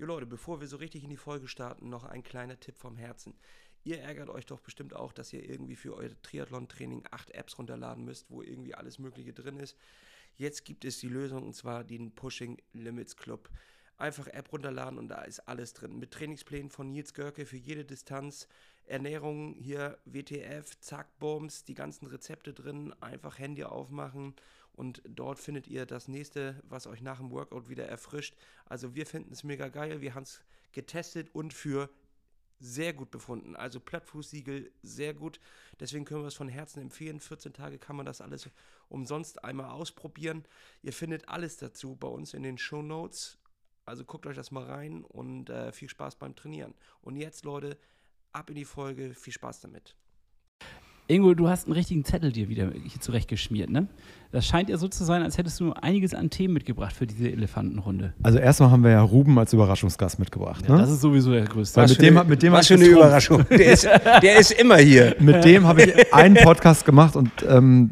Jo Leute, bevor wir so richtig in die Folge starten, noch ein kleiner Tipp vom Herzen. Ihr ärgert euch doch bestimmt auch, dass ihr irgendwie für euer Triathlon-Training 8 Apps runterladen müsst, wo irgendwie alles Mögliche drin ist. Jetzt gibt es die Lösung, und zwar den Pushing Limits Club. Einfach App runterladen und da ist alles drin. Mit Trainingsplänen von Nils Görke für jede Distanz, Ernährung hier, WTF, zack, Bums, die ganzen Rezepte drin, einfach Handy aufmachen und dort findet ihr das nächste, was euch nach dem Workout wieder erfrischt. Also wir finden es mega geil, wir haben es getestet und für sehr gut befunden. Also Plattfußsiegel, sehr gut. Deswegen können wir es von Herzen empfehlen. 14 Tage kann man das alles umsonst einmal ausprobieren. Ihr findet alles dazu bei uns in den Shownotes. Also guckt euch das mal rein und viel Spaß beim Trainieren. Und jetzt, Leute, ab in die Folge. Viel Spaß damit. Ingo, du hast einen richtigen Zettel dir wieder hier zurechtgeschmiert, ne? Das scheint ja so zu sein, als hättest du einiges an Themen mitgebracht für diese Elefantenrunde. Also erstmal haben wir ja Ruben als Überraschungsgast mitgebracht, ne? Ja, das ist sowieso der größte. Weil mit dem war schon eine Überraschung. Der ist immer hier. Mit dem habe ich einen Podcast gemacht und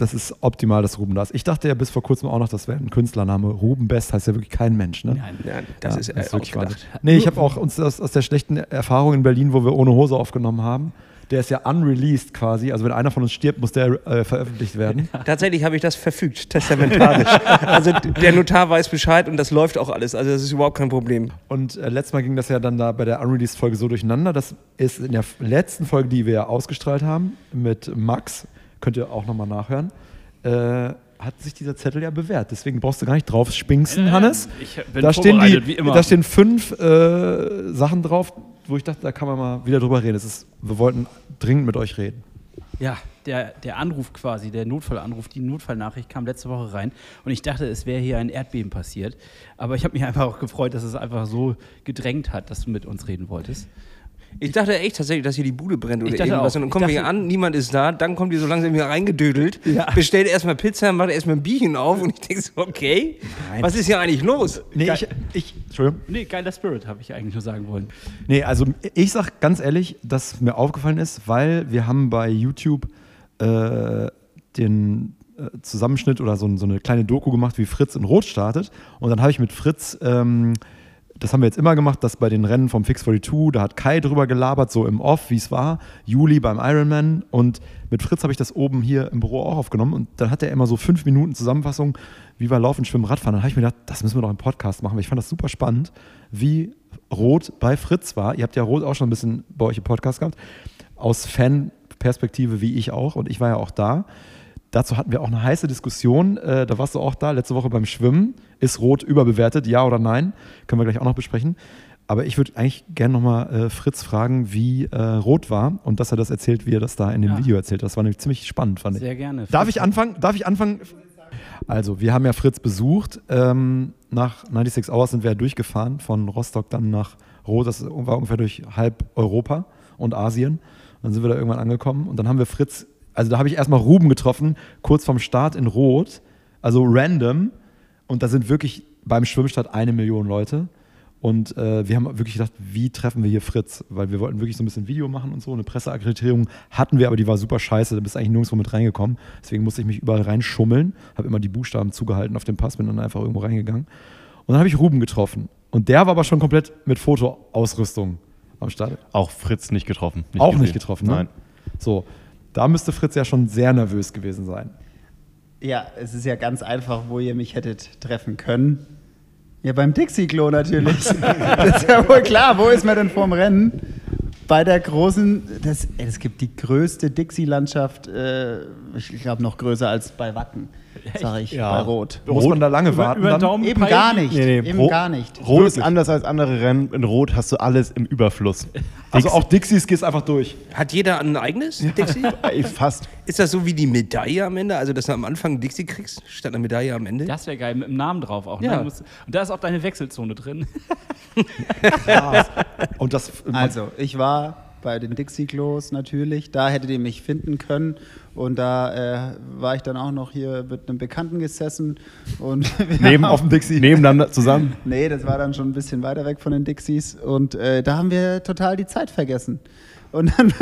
das ist optimal, dass Ruben da ist. Ich dachte ja bis vor kurzem auch noch, das wäre ein Künstlername. Ruben Best heißt ja wirklich kein Mensch, ne? Nein, das ist wirklich Wahnsinn. Nee, ich habe auch uns aus der schlechten Erfahrung in Berlin, wo wir ohne Hose aufgenommen haben, der ist ja unreleased quasi. Also wenn einer von uns stirbt, muss der veröffentlicht werden. Tatsächlich habe ich das verfügt, testamentarisch. Also der Notar weiß Bescheid und das läuft auch alles. Also das ist überhaupt kein Problem. Und letztes Mal ging das ja dann da bei der Unreleased-Folge so durcheinander. Das ist in der letzten Folge, die wir ja ausgestrahlt haben, mit Max, könnt ihr auch nochmal nachhören, hat sich dieser Zettel ja bewährt. Deswegen brauchst du gar nicht drauf spingsen, Hannes. Ich bin vorbereitet, wie immer. Da stehen 5 Sachen drauf, wo ich dachte, da kann man mal wieder drüber reden. Wir wollten dringend mit euch reden. Ja, der Anruf quasi, der Notfallanruf, die Notfallnachricht kam letzte Woche rein und ich dachte, es wäre hier ein Erdbeben passiert. Aber ich habe mich einfach auch gefreut, dass es einfach so gedrängt hat, dass du mit uns reden wolltest. Ich dachte echt tatsächlich, dass hier die Bude brennt oder irgendwas. Und dann kommen wir hier an, niemand ist da, dann kommen die so langsam hier reingedödelt, bestellt erstmal Pizza, macht erstmal ein Bierchen auf und ich denke so, okay, was ist hier eigentlich los? Nee, Entschuldigung. Nee, geiler Spirit, habe ich eigentlich nur sagen wollen. Nee, also ich sage ganz ehrlich, dass mir aufgefallen ist, weil wir haben bei YouTube den Zusammenschnitt oder so eine kleine Doku gemacht, wie Fritz in Rot startet. Und dann habe ich mit Fritz... das haben wir jetzt immer gemacht, dass bei den Rennen vom Fix 42, da hat Kai drüber gelabert, so im Off, wie es war, Juli beim Ironman und mit Fritz habe ich das oben hier im Büro auch aufgenommen und dann hat er immer so 5 Minuten Zusammenfassung, wie war Laufen, Schwimmen, Radfahren. Dann habe ich mir gedacht, das müssen wir doch im Podcast machen, weil ich fand das super spannend, wie Roth bei Fritz war. Ihr habt ja Roth auch schon ein bisschen bei euch im Podcast gehabt, aus Fanperspektive wie ich auch und ich war ja auch da. Dazu hatten wir auch eine heiße Diskussion, da warst du auch da, letzte Woche beim Schwimmen. Ist Rot überbewertet, ja oder nein? Können wir gleich auch noch besprechen. Aber ich würde eigentlich gerne nochmal Fritz fragen, wie Rot war und dass er das erzählt, wie er das da in dem Video erzählt hat. Das war nämlich ziemlich spannend, fand ich. Sehr gerne. Darf ich anfangen? Also, wir haben ja Fritz besucht. Nach 96 Hours sind wir ja durchgefahren, von Rostock dann nach Rot. Das war ungefähr durch halb Europa und Asien. Dann sind wir da irgendwann angekommen und dann haben wir Fritz... Also da habe ich erstmal Ruben getroffen, kurz vorm Start in Rot, also random. Und da sind wirklich beim Schwimmstart 1 Million Leute. Und wir haben wirklich gedacht, wie treffen wir hier Fritz? Weil wir wollten wirklich so ein bisschen Video machen und so. Eine Presseakkreditierung hatten wir, aber die war super scheiße. Da bist du eigentlich nirgendwo mit reingekommen. Deswegen musste ich mich überall reinschummeln. Habe immer die Buchstaben zugehalten auf dem Pass, bin dann einfach irgendwo reingegangen. Und dann habe ich Ruben getroffen. Und der war aber schon komplett mit Fotoausrüstung am Start. Auch Fritz nicht getroffen. Nicht getroffen, ne? Nein. So. Da müsste Fritz ja schon sehr nervös gewesen sein. Ja, es ist ja ganz einfach, wo ihr mich hättet treffen können. Ja, beim Dixie-Klo natürlich. Das ist ja wohl klar. Wo ist man denn vorm Rennen? Bei der großen, es gibt die größte Dixie-Landschaft, ich glaube noch größer als bei Wacken, sage ich, bei Rot. Muss man da lange warten? Eben gar nicht. Rot ist anders als andere Rennen. In Rot hast du alles im Überfluss. Also auch Dixies gehst einfach durch. Hat jeder ein eigenes Dixie? Fast. Ist das so wie die Medaille am Ende? Also dass du am Anfang Dixie kriegst, statt eine Medaille am Ende? Das wäre geil, mit dem Namen drauf auch. Ja. Ne? Und da ist auch deine Wechselzone drin. Krass. Und das, also, ich war bei den Dixie-Klos natürlich, da hättet ihr mich finden können und da war ich dann auch noch hier mit einem Bekannten gesessen. Und auf dem Dixie? Nebeneinander zusammen? Nee, das war dann schon ein bisschen weiter weg von den Dixies und da haben wir total die Zeit vergessen. Und dann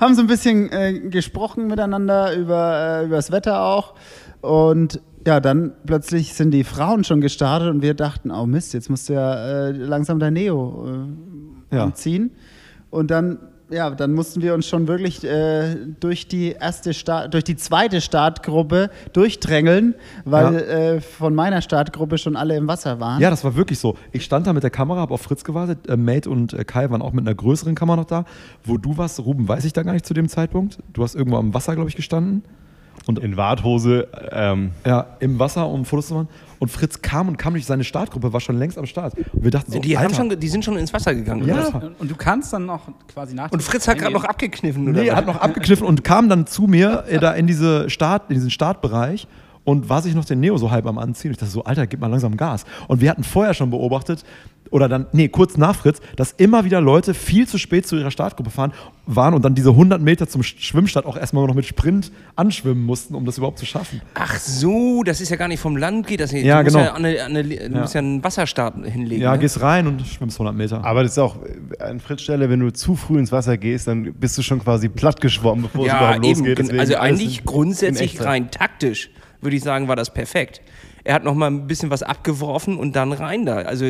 haben so ein bisschen gesprochen miteinander über das Wetter auch und Ja, dann plötzlich sind die Frauen schon gestartet und wir dachten, oh Mist, jetzt musst du ja langsam dein Neo anziehen. Und dann, ja, dann mussten wir uns schon wirklich durch die zweite Startgruppe durchdrängeln, weil von meiner Startgruppe schon alle im Wasser waren. Ja, das war wirklich so. Ich stand da mit der Kamera, habe auf Fritz gewartet. Mate und Kai waren auch mit einer größeren Kamera noch da. Wo du warst, Ruben, weiß ich da gar nicht zu dem Zeitpunkt. Du hast irgendwo am Wasser, glaube ich, gestanden. Und in Warthose. Ja, im Wasser, um Fotos zu machen. Und Fritz kam und kam durch seine Startgruppe, war schon längst am Start. Und wir dachten so, die sind schon ins Wasser gegangen. Ja. Und du kannst dann noch quasi nach. Und Fritz hat gerade noch abgekniffen. Oder? Nee, er hat noch abgekniffen und kam dann zu mir da in diesen Startbereich und war sich noch den Neo so halb am Anziehen. Ich dachte so, Alter, gib mal langsam Gas. Und wir hatten vorher schon beobachtet, kurz nach Fritz, dass immer wieder Leute viel zu spät zu ihrer Startgruppe waren und dann diese 100 Meter zum Schwimmstart auch erstmal noch mit Sprint anschwimmen mussten, um das überhaupt zu schaffen. Ach so, das ist ja gar nicht vom Land, geht das nicht. Ja, genau. Musst ja einen Wasserstart hinlegen. Ja, ne? Gehst rein und schwimmst 100 Meter. Aber das ist auch an Fritz' Stelle, wenn du zu früh ins Wasser gehst, dann bist du schon quasi platt geschwommen, bevor es überhaupt losgeht. Deswegen also eigentlich grundsätzlich rein taktisch, würde ich sagen, war das perfekt. Er hat noch mal ein bisschen was abgeworfen und dann rein da. Also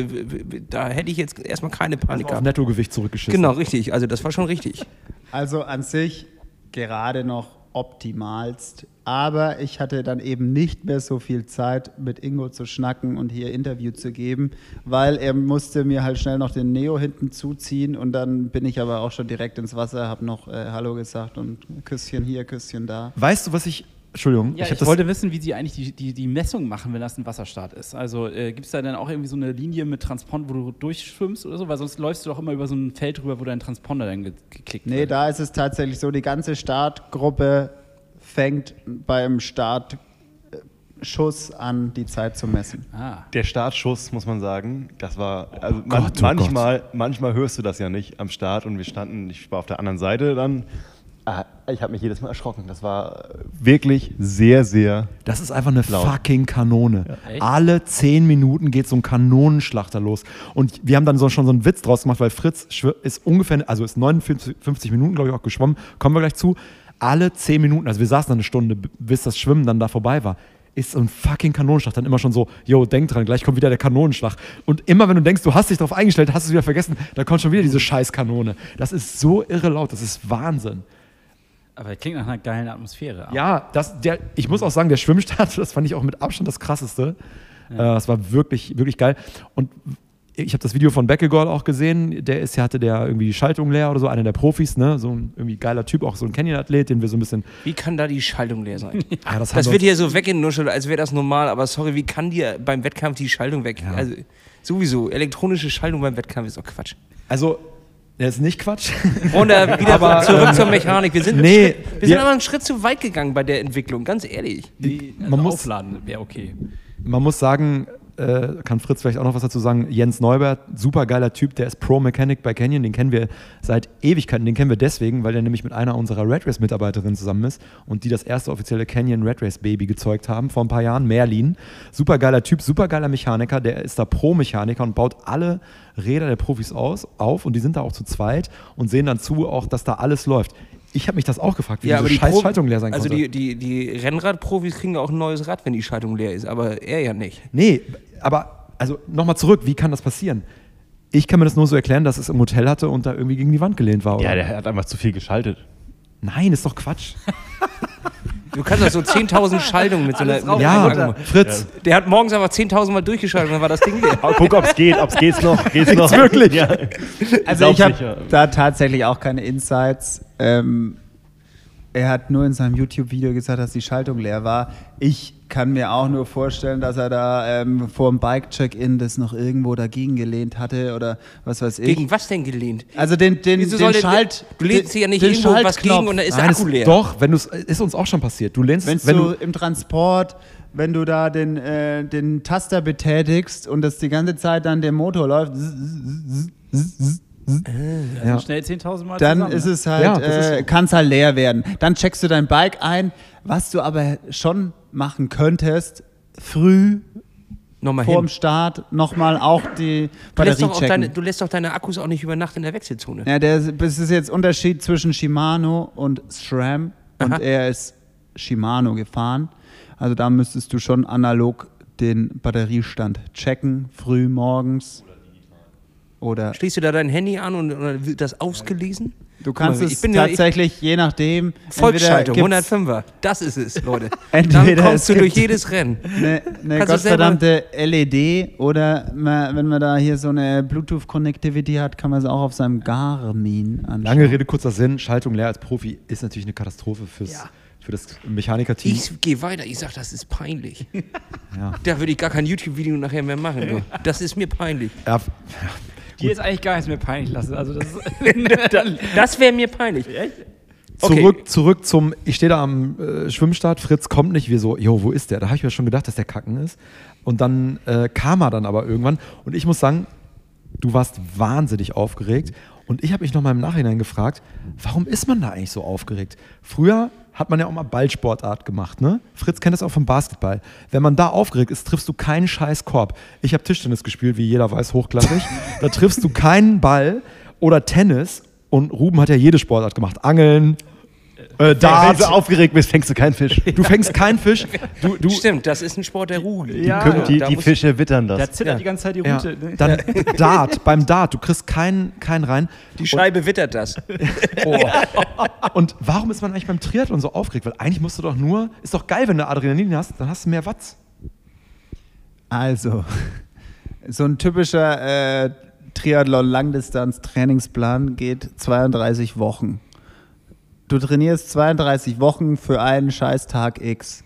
da hätte ich jetzt erstmal keine Panik gehabt. Auf Nettogewicht zurückgeschissen. Genau, richtig. Also das war schon richtig. Also an sich gerade noch optimalst. Aber ich hatte dann eben nicht mehr so viel Zeit, mit Ingo zu schnacken und hier Interview zu geben, weil er musste mir halt schnell noch den Neo hinten zuziehen und dann bin ich aber auch schon direkt ins Wasser, habe noch Hallo gesagt und Küsschen hier, Küsschen da. Weißt du, was ich... Entschuldigung. Ja, ich wollte wissen, wie sie eigentlich die Messung machen, wenn das ein Wasserstart ist. Also gibt es da dann auch irgendwie so eine Linie mit Transponder, wo du durchschwimmst oder so? Weil sonst läufst du doch immer über so ein Feld drüber, wo dein Transponder dann geklickt wird. Nee, da ist es tatsächlich so, die ganze Startgruppe fängt beim Startschuss an, die Zeit zu messen. Ah. Der Startschuss, muss man sagen, das war, also manchmal hörst du das ja nicht am Start und ich war auf der anderen Seite dann. Ich habe mich jedes Mal erschrocken. Das war wirklich sehr, sehr. Das ist einfach eine fucking Kanone. Ja, alle 10 Minuten geht so ein Kanonenschlachter los. Und wir haben dann schon so einen Witz draus gemacht, weil Fritz ist ungefähr, also ist 59 Minuten, glaube ich, auch geschwommen. Kommen wir gleich zu. Alle 10 Minuten, also wir saßen dann eine Stunde, bis das Schwimmen dann da vorbei war, ist so ein fucking Kanonenschlag. Dann immer schon so, yo, denk dran, gleich kommt wieder der Kanonenschlag. Und immer, wenn du denkst, du hast dich darauf eingestellt, hast du es wieder vergessen, dann kommt schon wieder diese scheiß Kanone. Das ist so irre laut, das ist Wahnsinn. Aber das klingt nach einer geilen Atmosphäre. Ja, ich muss auch sagen, der Schwimmstart, das fand ich auch mit Abstand das Krasseste. Ja. Das war wirklich, wirklich geil. Und ich habe das Video von Beckegold auch gesehen. Der hatte irgendwie die Schaltung leer oder so, einer der Profis, ne? So ein irgendwie geiler Typ, auch so ein Canyon-Athlet, den wir so ein bisschen... Wie kann da die Schaltung leer sein? Ja, das wird hier so weggenuschelt, als wäre das normal. Aber sorry, wie kann dir beim Wettkampf die Schaltung weg? Ja. Also sowieso, elektronische Schaltung beim Wettkampf ist doch Quatsch. Also... Das ist nicht Quatsch. Und wieder zurück zur Mechanik. Wir sind aber einen Schritt zu weit gegangen bei der Entwicklung, ganz ehrlich. Aufladen wäre okay. Man muss sagen, kann Fritz vielleicht auch noch was dazu sagen, Jens Neubert, super geiler Typ, der ist Pro-Mechanic bei Canyon, den kennen wir seit Ewigkeiten, den kennen wir deswegen, weil der nämlich mit einer unserer Red Race-Mitarbeiterinnen zusammen ist und die das erste offizielle Canyon Red Race-Baby gezeugt haben vor ein paar Jahren, Merlin. Super geiler Typ, super geiler Mechaniker, der ist da Pro-Mechaniker und baut alle Räder der Profis auf und die sind da auch zu zweit und sehen dann zu, auch, dass da alles läuft. Ich habe mich das auch gefragt, wie diese Scheißschaltung leer sein konnte. Also die Rennradprofis kriegen ja auch ein neues Rad, wenn die Schaltung leer ist, aber er ja nicht. Nee, aber also nochmal zurück, wie kann das passieren? Ich kann mir das nur so erklären, dass es im Hotel hatte und da irgendwie gegen die Wand gelehnt war. Oder? Ja, der hat einfach zu viel geschaltet. Nein, ist doch Quatsch. Du kannst doch so 10.000 Schaltungen mit so einer... Ja, Fritz. Der hat morgens einfach 10.000 Mal durchgeschaltet und dann war das Ding leer. Guck, ob es geht noch. Wirklich? Ja. Also ich habe da tatsächlich auch keine Insights. Er hat nur in seinem YouTube-Video gesagt, dass die Schaltung leer war. Ich kann mir auch nur vorstellen, dass er da vor dem Bike-Check-In das noch irgendwo dagegen gelehnt hatte oder was weiß ich. Gegen was denn gelehnt? Also du lehnst hier ja nicht irgendwo was gegen und dann ist der Akku leer. Doch, ist uns auch schon passiert. Du lehnst, wenn du im Transport, wenn du da den Taster betätigst und das die ganze Zeit dann der Motor läuft, ja. Schnell 10.000 Mal dann zusammen, ist es halt, ja, kann es halt leer werden. Dann checkst du dein Bike ein, was du aber schon machen könntest, früh vorm Start nochmal auch die Batterie checken. Du lässt doch deine Akkus auch nicht über Nacht in der Wechselzone. Ja, das ist jetzt Unterschied zwischen Shimano und SRAM. Aha. Und er ist Shimano gefahren. Also da müsstest du schon analog den Batteriestand checken, früh morgens. Oder schließt du da dein Handy an und wird das ausgelesen? Du kannst mal, es tatsächlich, je nachdem... Volksschaltung, 105er, das ist es, Leute. Dann kommst du durch jedes Rennen. Eine gottverdammte LED oder wenn man da hier so eine Bluetooth-Connectivity hat, kann man es auch auf seinem Garmin anschauen. Lange Rede, kurzer Sinn, Schaltung leer als Profi ist natürlich eine Katastrophe fürs... Ja. Für das Mechaniker-Team. Ich gehe weiter, ich sage, das ist peinlich. Ja. Da würde ich gar kein YouTube-Video nachher mehr machen. Du. Das ist mir peinlich. Ja. Hier ist eigentlich gar nichts mehr peinlich, Lasse. Also das wäre mir peinlich. Okay. Zurück zum, ich stehe da am Schwimmstart, Fritz kommt nicht, wir so, jo, wo ist der? Da habe ich mir schon gedacht, dass der kacken ist. Und dann kam er dann aber irgendwann. Und ich muss sagen, du warst wahnsinnig aufgeregt. Und ich habe mich nochmal im Nachhinein gefragt, warum ist man da eigentlich so aufgeregt? Früher hat man ja auch mal Ballsportart gemacht, ne? Fritz kennt das auch vom Basketball. Wenn man da aufgeregt ist, triffst du keinen scheiß Korb. Ich habe Tischtennis gespielt, wie jeder weiß, hochklassig. Da triffst du keinen Ball oder Tennis. Und Ruben hat ja jede Sportart gemacht. Angeln, da, wenn du aufgeregt bist, fängst du keinen Fisch. Du fängst keinen Fisch. Du stimmt, das ist ein Sport der Ruhe. Die Fische wittern das. Da zittert die ganze Zeit die Rute. Ja. Ne? Dann Dart, beim Dart, du kriegst keinen rein. Die Scheibe wittert das. Oh. Und warum ist man eigentlich beim Triathlon so aufgeregt? Weil eigentlich musst du doch nur, ist doch geil, wenn du Adrenalin hast, dann hast du mehr Watts. Also, so ein typischer Triathlon-Langdistanz-Trainingsplan geht 32 Wochen. Du trainierst 32 Wochen für einen Scheißtag X.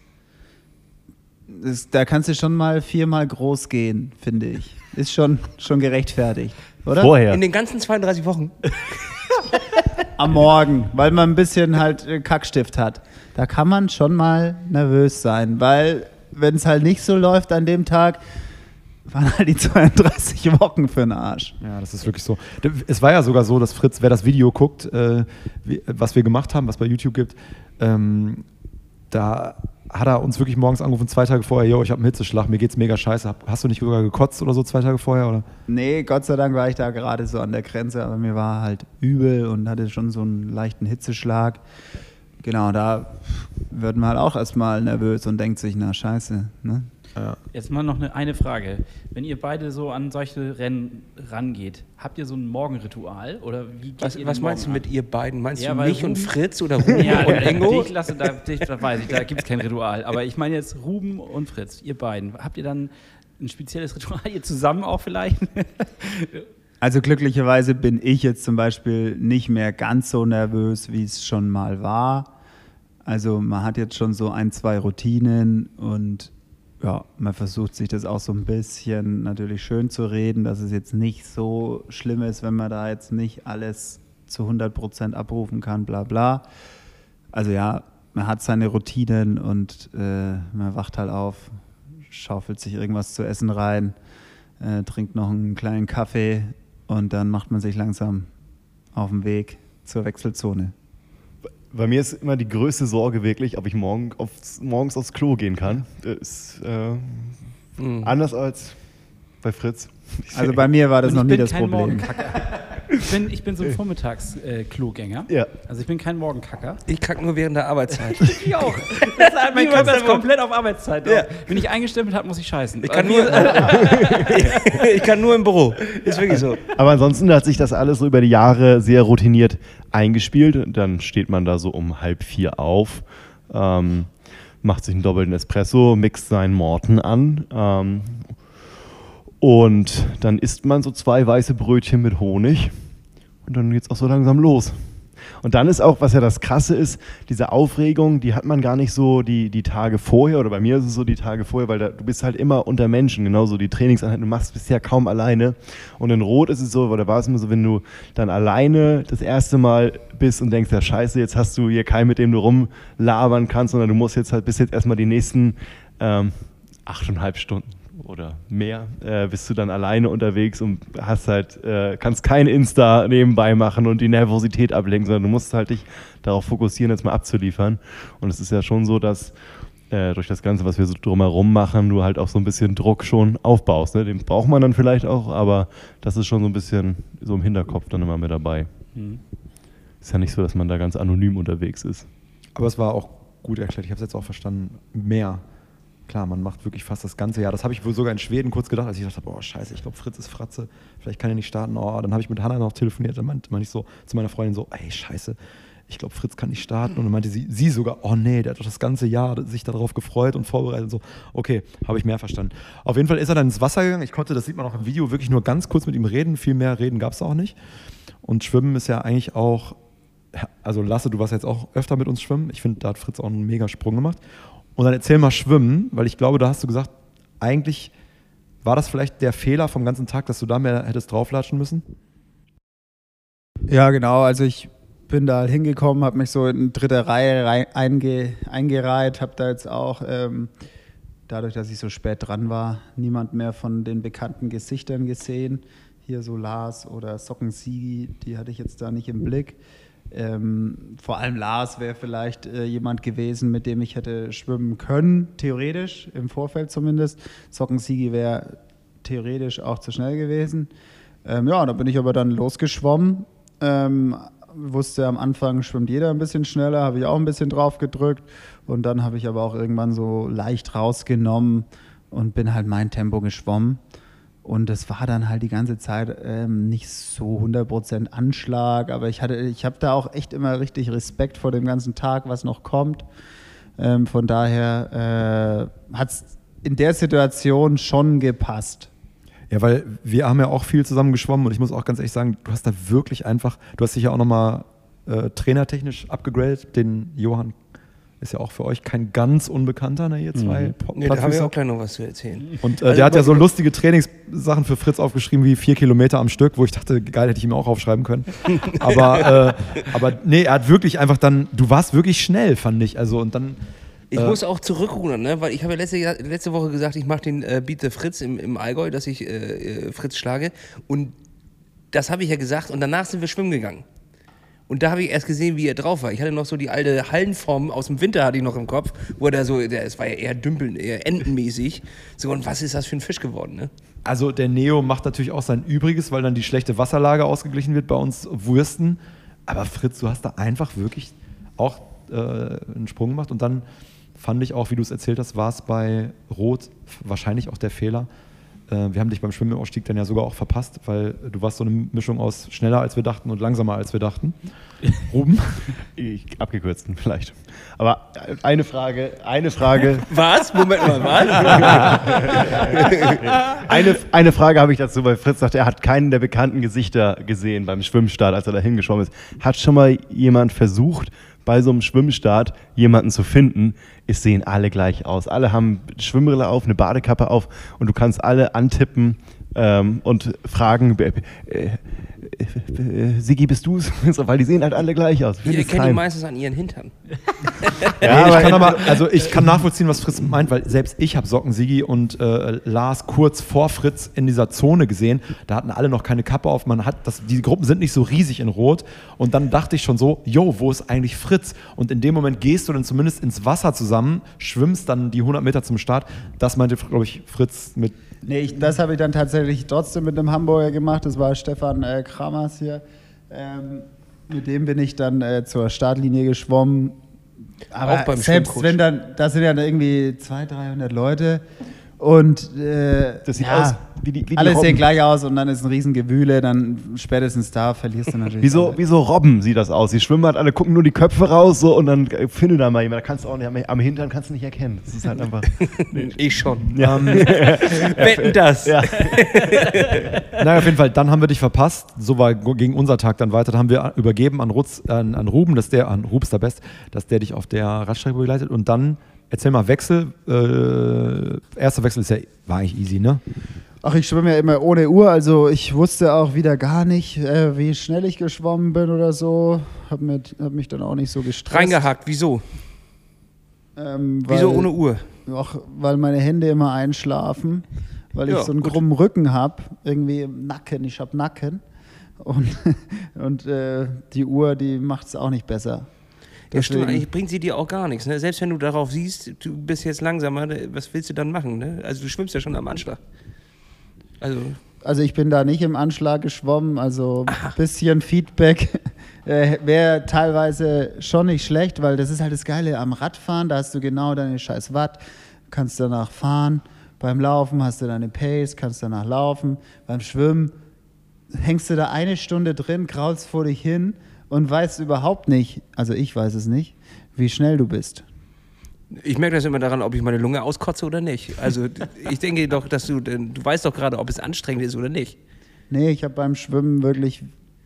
Da kannst du schon mal viermal groß gehen, finde ich. Ist schon gerechtfertigt, oder? Vorher. In den ganzen 32 Wochen. Am Morgen, weil man ein bisschen halt Kackstift hat. Da kann man schon mal nervös sein, weil wenn es halt nicht so läuft an dem Tag, waren halt die 32 Wochen für den Arsch. Ja, das ist wirklich so. Es war ja sogar so, dass Fritz, wer das Video guckt, was wir gemacht haben, was bei YouTube gibt, da hat er uns wirklich morgens angerufen, 2 Tage vorher, yo, ich habe einen Hitzeschlag, mir geht's mega scheiße. Hast du nicht sogar gekotzt oder so 2 Tage vorher? Oder? Nee, Gott sei Dank war ich da gerade so an der Grenze, aber mir war halt übel und hatte schon so einen leichten Hitzeschlag. Genau, da wird man halt auch erstmal nervös und denkt sich, na scheiße, ne? Ja. Jetzt mal noch eine Frage. Wenn ihr beide so an solche Rennen rangeht, habt ihr so ein Morgenritual? Oder wie geht was meinst du mit ihr beiden? Meinst du mich und Fritz oder Ruben und Engo? Da weiß ich, da gibt es kein Ritual. Aber ich meine jetzt Ruben und Fritz, ihr beiden. Habt ihr dann ein spezielles Ritual, ihr zusammen auch vielleicht? Also glücklicherweise bin ich jetzt zum Beispiel nicht mehr ganz so nervös, wie es schon mal war. Also man hat jetzt schon so 1, 2 Routinen und ja, man versucht sich das auch so ein bisschen natürlich schön zu reden, dass es jetzt nicht so schlimm ist, wenn man da jetzt nicht alles zu 100% abrufen kann, bla bla. Also ja, man hat seine Routinen und man wacht halt auf, schaufelt sich irgendwas zu essen rein, trinkt noch einen kleinen Kaffee und dann macht man sich langsam auf den Weg zur Wechselzone. Bei mir ist immer die größte Sorge wirklich, ob ich morgens aufs Klo gehen kann. Das ist anders als bei Fritz. Also bei mir war das noch nie das Problem. Ich bin so ein Vormittags-Klogänger. Ja. Also ich bin kein Morgenkacker. Ich kacke nur während der Arbeitszeit. Ich auch. Man kann das komplett auf Arbeitszeit. Ja. Wenn ich eingestempelt habe, muss ich scheißen. Ich kann nur im Büro. Ist wirklich so. Aber ansonsten hat sich das alles so über die Jahre sehr routiniert eingespielt. Und dann steht man da so um 3:30 auf, macht sich einen doppelten Espresso, mixt seinen Morten an. Und dann isst man so 2 weiße Brötchen mit Honig und dann geht's auch so langsam los. Und dann ist auch, was ja das Krasse ist, diese Aufregung, die hat man gar nicht so die Tage vorher, oder bei mir ist es so die Tage vorher, weil du bist halt immer unter Menschen, genauso die Trainingseinheiten, du machst bisher kaum alleine. Und in Rot ist es so, weil da war es immer so, wenn du dann alleine das erste Mal bist und denkst, ja scheiße, jetzt hast du hier keinen, mit dem du rumlabern kannst, sondern du musst jetzt halt bis jetzt erstmal die nächsten 8,5 Stunden oder mehr, bist du dann alleine unterwegs und hast halt, kannst kein Insta nebenbei machen und die Nervosität ablenken, sondern du musst halt dich darauf fokussieren, jetzt mal abzuliefern. Und es ist ja schon so, dass durch das Ganze, was wir so drumherum machen, du halt auch so ein bisschen Druck schon aufbaust. Ne? Den braucht man dann vielleicht auch, aber das ist schon so ein bisschen so im Hinterkopf dann immer mit dabei. Mhm. Ist ja nicht so, dass man da ganz anonym unterwegs ist. Aber es war auch gut erklärt, ich habe es jetzt auch verstanden, mehr. Klar, man macht wirklich fast das ganze Jahr. Das habe ich wohl sogar in Schweden kurz gedacht, als ich dachte, boah, scheiße, ich glaube, Fritz ist Fratze, vielleicht kann er nicht starten. Oh, dann habe ich mit Hannah noch telefoniert, dann meinte ich so zu meiner Freundin so, ey, scheiße, ich glaube, Fritz kann nicht starten. Und dann meinte sie sogar, oh nee, der hat doch das ganze Jahr sich darauf gefreut und vorbereitet und so. Okay, habe ich mehr verstanden. Auf jeden Fall ist er dann ins Wasser gegangen. Ich konnte, das sieht man auch im Video, wirklich nur ganz kurz mit ihm reden. Viel mehr reden gab es auch nicht. Und Schwimmen ist ja eigentlich auch, also Lasse, du warst jetzt auch öfter mit uns schwimmen. Ich finde, da hat Fritz auch einen mega Sprung gemacht. Und dann erzähl mal Schwimmen, weil ich glaube, da hast du gesagt, eigentlich war das vielleicht der Fehler vom ganzen Tag, dass du da mehr hättest drauflatschen müssen? Ja, genau. Also ich bin da hingekommen, habe mich so in dritte Reihe eingereiht, habe da jetzt auch, dadurch, dass ich so spät dran war, niemand mehr von den bekannten Gesichtern gesehen. Hier so Lars oder Sockensigi, die hatte ich jetzt da nicht im Blick. Vor allem Lars wäre vielleicht jemand gewesen, mit dem ich hätte schwimmen können, theoretisch, im Vorfeld zumindest. Sockensigi wäre theoretisch auch zu schnell gewesen. Ja, da bin ich aber dann losgeschwommen. Wusste am Anfang, schwimmt jeder ein bisschen schneller, habe ich auch ein bisschen drauf gedrückt. Und dann habe ich aber auch irgendwann so leicht rausgenommen und bin halt mein Tempo geschwommen. Und das war dann halt die ganze Zeit nicht so 100% Anschlag, aber ich habe da auch echt immer richtig Respekt vor dem ganzen Tag, was noch kommt. Von daher hat es in der Situation schon gepasst. Ja, weil wir haben ja auch viel zusammen geschwommen und ich muss auch ganz ehrlich sagen, du hast da wirklich einfach, du hast dich ja auch nochmal trainertechnisch abgegradet, den Johann. Ist ja auch für euch kein ganz Unbekannter, ne, ihr zwei. Nee, da haben wir auch gleich noch was zu erzählen. Und der hat ja so lustige Trainingssachen für Fritz aufgeschrieben, wie 4 Kilometer am Stück, wo ich dachte, geil, hätte ich ihm auch aufschreiben können. Aber nee, er hat wirklich einfach dann, du warst wirklich schnell, fand ich. Also, und dann, ich muss auch zurückrudern, ne? Weil ich habe ja letzte Woche gesagt, ich mache den Beat the Fritz im Allgäu, dass ich Fritz schlage. Und das habe ich ja gesagt. Und danach sind wir schwimmen gegangen. Und da habe ich erst gesehen, wie er drauf war. Ich hatte noch so die alte Hallenform aus dem Winter hatte ich noch im Kopf, wo er da so, es war ja eher dümpeln, eher entenmäßig. So, und was ist das für ein Fisch geworden, ne? Also der Neo macht natürlich auch sein Übriges, weil dann die schlechte Wasserlage ausgeglichen wird bei uns Würsten. Aber Fritz, du hast da einfach wirklich auch einen Sprung gemacht. Und dann fand ich auch, wie du es erzählt hast, war es bei Rot wahrscheinlich auch der Fehler. Wir haben dich beim Schwimmausstieg dann ja sogar auch verpasst, weil du warst so eine Mischung aus schneller als wir dachten und langsamer als wir dachten. Ruben? Abgekürzt vielleicht. Aber eine Frage. Was? Moment mal, was? eine Frage habe ich dazu, weil Fritz sagt, er hat keinen der bekannten Gesichter gesehen beim Schwimmstart, als er da hingeschwommen ist. Hat schon mal jemand versucht, bei so einem Schwimmstart jemanden zu finden? Es sehen alle gleich aus. Alle haben eine Schwimmbrille auf, eine Badekappe auf und du kannst alle antippen und fragen, Sigi, bist du's? Weil die sehen halt alle gleich aus. Ihr kennt die meistens an ihren Hintern. Ja, ich kann nachvollziehen, was Fritz meint, weil selbst ich habe Sockensigi und Lars kurz vor Fritz in dieser Zone gesehen. Da hatten alle noch keine Kappe auf. Die Gruppen sind nicht so riesig in Rot. Und dann dachte ich schon so, yo, wo ist eigentlich Fritz? Und in dem Moment gehst du dann zumindest ins Wasser zusammen, schwimmst dann die 100 Meter zum Start. Das meinte, glaube ich, Fritz mit... Nee, das habe ich dann tatsächlich trotzdem mit einem Hamburger gemacht. Das war Stefan Kramers hier. Mit dem bin ich dann zur Startlinie geschwommen. Aber auch beim selbst wenn dann, das sind ja dann irgendwie 200, 300 Leute und das sieht aus wie die alle Robben. Sehen gleich aus und dann ist ein Riesengewühle, dann spätestens da verlierst du natürlich. Wieso Robben sieht das aus? Die schwimmen halt alle, gucken nur die Köpfe raus so, und dann findet da mal jemand. Da kannst du auch nicht, am Hintern kannst du nicht erkennen. Das ist halt einfach. Ich schon. Ja. Wetten das. Ja. Naja, auf jeden Fall, dann haben wir dich verpasst. So war gegen unser Tag dann weiter. Da haben wir übergeben an Ruben, an Rubsterbest, dass der dich auf der Radstrecke begleitet und dann. Erzähl mal, Wechsel. Erster Wechsel war eigentlich easy, ne? Ach, ich schwimme ja immer ohne Uhr, also ich wusste auch wieder gar nicht, wie schnell ich geschwommen bin oder so. Hab mich dann auch nicht so gestresst. Reingehakt, wieso? Wieso ohne Uhr? Ach, weil meine Hände immer einschlafen, weil ich so einen krummen Rücken habe, irgendwie im Nacken, ich habe Nacken. Und die Uhr, die macht es auch nicht besser. Ja, stimmt, eigentlich bringt sie dir auch gar nichts. Ne? Selbst wenn du darauf siehst, du bist jetzt langsamer, was willst du dann machen? Ne? Also du schwimmst ja schon am Anschlag. Also ich bin da nicht im Anschlag geschwommen, also ein bisschen Feedback wäre teilweise schon nicht schlecht, weil das ist halt das Geile am Radfahren, da hast du genau deine scheiß Watt, kannst danach fahren, beim Laufen hast du deine Pace, kannst danach laufen, beim Schwimmen hängst du da eine Stunde drin, kraulst vor dich hin und weißt überhaupt nicht, also ich weiß es nicht, wie schnell du bist. Ich merke das immer daran, ob ich meine Lunge auskotze oder nicht. Also ich denke doch, dass du weißt doch gerade, ob es anstrengend ist oder nicht. Nee, ich habe beim Schwimmen wirklich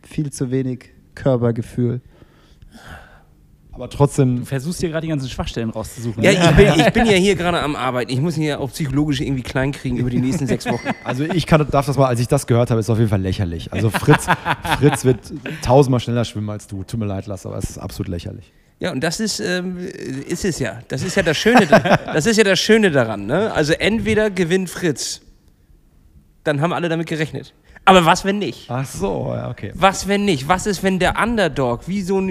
viel zu wenig Körpergefühl. Aber trotzdem... Du versuchst hier gerade die ganzen Schwachstellen rauszusuchen. Ja, ich bin ja hier gerade am Arbeiten. Ich muss ihn ja auch psychologisch irgendwie klein kriegen über die nächsten 6 Wochen. Also darf das mal, als ich das gehört habe, ist es auf jeden Fall lächerlich. Also Fritz wird 1000-mal schneller schwimmen als du. Tut mir leid, Lasse, aber es ist absolut lächerlich. Ja, und das ist es ja. Das ist ja das Schöne, daran. Ne? Also entweder gewinnt Fritz, dann haben alle damit gerechnet. Aber was, wenn nicht? Ach so, ja, okay. Was, wenn nicht? Was ist, wenn der Underdog, wie so ein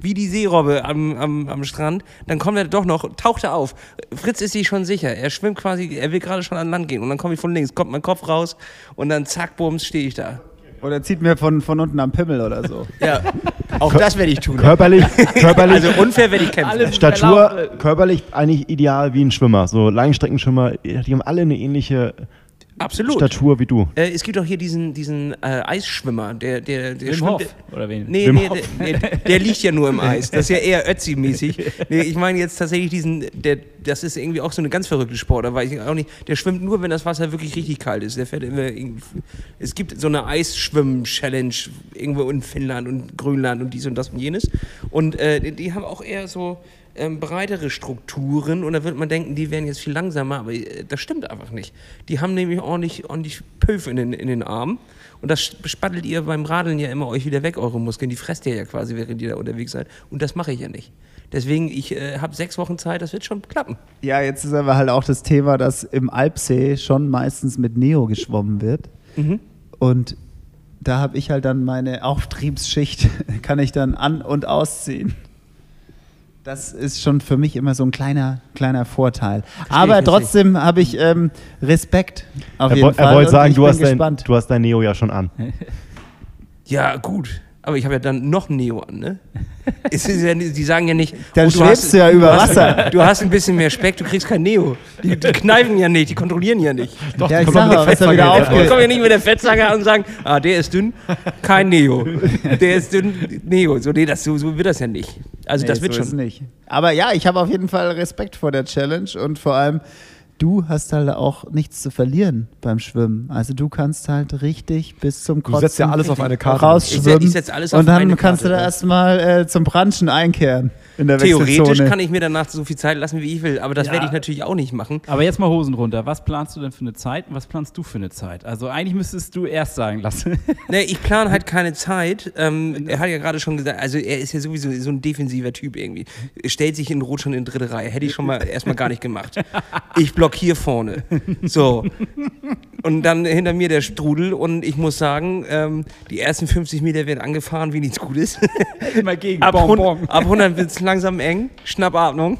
wie die Seerobbe am Strand, dann kommt er doch noch, taucht er auf. Fritz ist sich schon sicher. Er schwimmt quasi, er will gerade schon an Land gehen. Und dann komme ich von links, kommt mein Kopf raus und dann zack, bums, stehe ich da. Oder zieht mir von unten am Pimmel oder so. Ja, auch das werde ich tun. Körperlich. Also unfair werde ich kämpfen. Statur, körperlich eigentlich ideal wie ein Schwimmer. So Langstreckenschwimmer, die haben alle eine ähnliche Absolut. Statur wie du. Es gibt auch hier diesen Eisschwimmer. Der Wim Hof, oder wen? Nee, der liegt ja nur im Eis. Das ist ja eher Ötzi-mäßig. Nee, ich meine jetzt tatsächlich das ist irgendwie auch so eine ganz verrückte Sportart, weil ich auch nicht, der schwimmt nur, wenn das Wasser wirklich richtig kalt ist. Der fährt immer es gibt so eine Eisschwimmen-Challenge irgendwo in Finnland und Grönland und dies und das und jenes. Und die haben auch eher so breitere Strukturen und da wird man denken, die wären jetzt viel langsamer, aber das stimmt einfach nicht. Die haben nämlich ordentlich Pöf in den Armen und das spattelt ihr beim Radeln ja immer euch wieder weg, eure Muskeln, die fresst ihr ja quasi, während ihr da unterwegs seid und das mache ich ja nicht. Deswegen, ich habe 6 Wochen Zeit, das wird schon klappen. Ja, jetzt ist aber halt auch das Thema, dass im Alpsee schon meistens mit Neo geschwommen wird und da habe ich halt dann meine Auftriebsschicht, kann ich dann an- und ausziehen. Das ist schon für mich immer so ein kleiner Vorteil. Aber trotzdem habe ich Respekt auf jeden Fall. Er wollte sagen, du hast dein Neo ja schon an. Ja, gut. Aber ich habe ja dann noch Neo an, ne? Die sagen ja nicht... Dann schwebst du ja über Wasser. Du hast ein bisschen mehr Speck, du kriegst kein Neo. Die kneifen ja nicht, die kontrollieren ja nicht. Doch, ja, ich sag mal, die kommen ja nicht mit der Fettsange an und sagen, der ist dünn, kein Neo. Der ist dünn, Neo. So wird das ja nicht. Also das wird so schon. Nicht. Aber ja, ich habe auf jeden Fall Respekt vor der Challenge und vor allem, du hast halt auch nichts zu verlieren beim Schwimmen. Also du kannst halt richtig bis zum Kotzen. Du setzt ja alles auf eine Karte. Rausschwimmen. Ich setz alles auf und dann eine kannst Karte, du da erstmal zum Branchen einkehren in der Wechselzone. Theoretisch kann ich mir danach so viel Zeit lassen, wie ich will. Aber das werde ich natürlich auch nicht machen. Aber jetzt mal Hosen runter. Was planst du denn für eine Zeit und was planst du für eine Zeit? Also eigentlich müsstest du erst sagen lassen. Nee, ich plane halt keine Zeit. Er hat ja gerade schon gesagt, also er ist ja sowieso so ein defensiver Typ irgendwie. Stellt sich in Rot schon in dritte Reihe. Hätte ich schon mal erstmal gar nicht gemacht. Ich block hier vorne. So. Und dann hinter mir der Strudel und ich muss sagen, die ersten 50 Meter werden angefahren, wie nichts Gutes. Immer gegen. Ab 100 wird es langsam eng. Schnappatmung.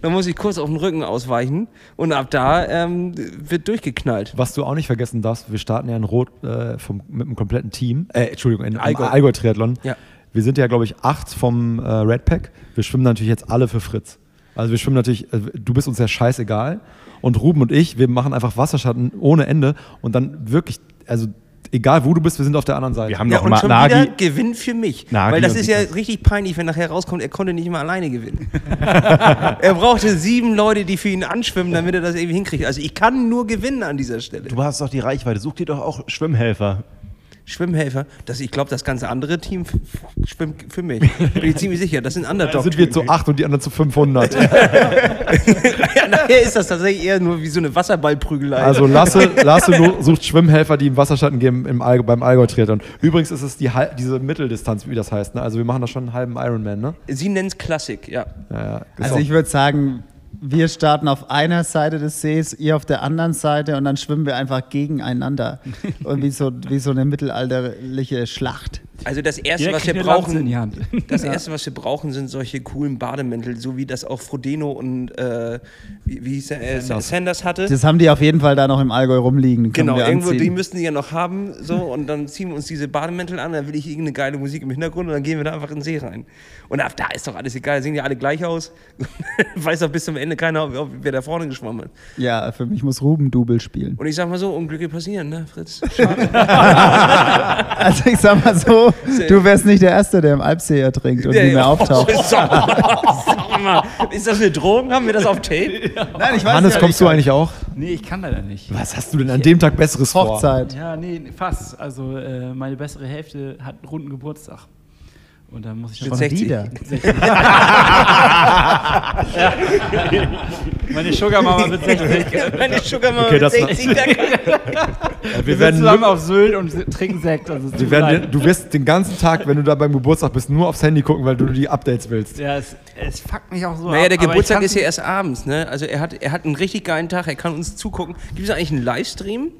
Dann muss ich kurz auf den Rücken ausweichen und ab da wird durchgeknallt. Was du auch nicht vergessen darfst, wir starten ja in Rot mit einem kompletten Team. Entschuldigung, in Allgäu-Triathlon. Ja. Wir sind ja, glaube ich, 8 vom Red Pack. Wir schwimmen natürlich jetzt alle für Fritz. Also wir schwimmen natürlich, du bist uns ja scheißegal und Ruben und ich, wir machen einfach Wasserschatten ohne Ende und dann wirklich, also egal wo du bist, wir sind auf der anderen Seite. Wir haben ja, doch immer Nagi. Wieder Gewinn für mich, weil das ist ja richtig peinlich, wenn nachher rauskommt, er konnte nicht mal alleine gewinnen. Er brauchte 7 Leute, die für ihn anschwimmen, damit er das irgendwie hinkriegt. Also ich kann nur gewinnen an dieser Stelle. Du hast doch die Reichweite, such dir doch auch Schwimmhelfer. Ich glaube, das ganze andere Team schwimmt für mich. Bin ich ziemlich sicher, das sind Underdog. Sind wir zu 8 und die anderen zu 500. Ja, nachher ist das tatsächlich eher nur wie so eine Wasserballprügelei. Also Lasse sucht Schwimmhelfer, die im Wasserschatten gehen beim Allgäu-Triathlon. Übrigens ist es diese Mitteldistanz, wie das heißt. Ne? Also wir machen da schon einen halben Ironman, ne? Sie nennen es Klassik, ja. Also ich würde sagen, wir starten auf einer Seite des Sees, ihr auf der anderen Seite und dann schwimmen wir einfach gegeneinander. Und wie so eine mittelalterliche Schlacht. Also das Erste, was wir brauchen, sind solche coolen Bademäntel, so wie das auch Frodeno und wie hieß der, Sanders hatte. Das haben die auf jeden Fall da noch im Allgäu rumliegen. Genau, irgendwo, die müssten die ja noch haben. So, und dann ziehen wir uns diese Bademäntel an, dann will ich irgendeine geile Musik im Hintergrund und dann gehen wir da einfach in den See rein. Und ab da ist doch alles egal, sehen die alle gleich aus. Weiß doch bis zum Ende keiner, wer da vorne geschwommen ist. Ja, für mich muss Ruben Dubel spielen. Und ich sag mal so, Unglücke passieren, ne, Fritz? Schade. Also ich sag mal so, du wärst nicht der Erste, der im Alpsee ertrinkt und nie mehr auftaucht. Ist das eine Drogen? Haben wir das auf Tape? Nein, ich weiß Hannes, kommst du eigentlich auch? Nee, ich kann leider nicht. Was hast du denn an dem Tag besseres Hochzeit? Vor? Ja, nee, fast. Also meine bessere Hälfte hat einen runden Geburtstag. Und dann muss ich schon wieder. Meine Sugarmama wird 60. Meine Sugarmama wird 60. Wir werden zusammen auf Sylt und trinken Sekt. Also du wirst den ganzen Tag, wenn du da beim Geburtstag bist, nur aufs Handy gucken, weil du die Updates willst. Ja, es fuckt mich auch so ab. Naja, der Geburtstag ist ja erst abends, ne? Also er hat einen richtig geilen Tag, er kann uns zugucken. Gibt es eigentlich einen Livestream?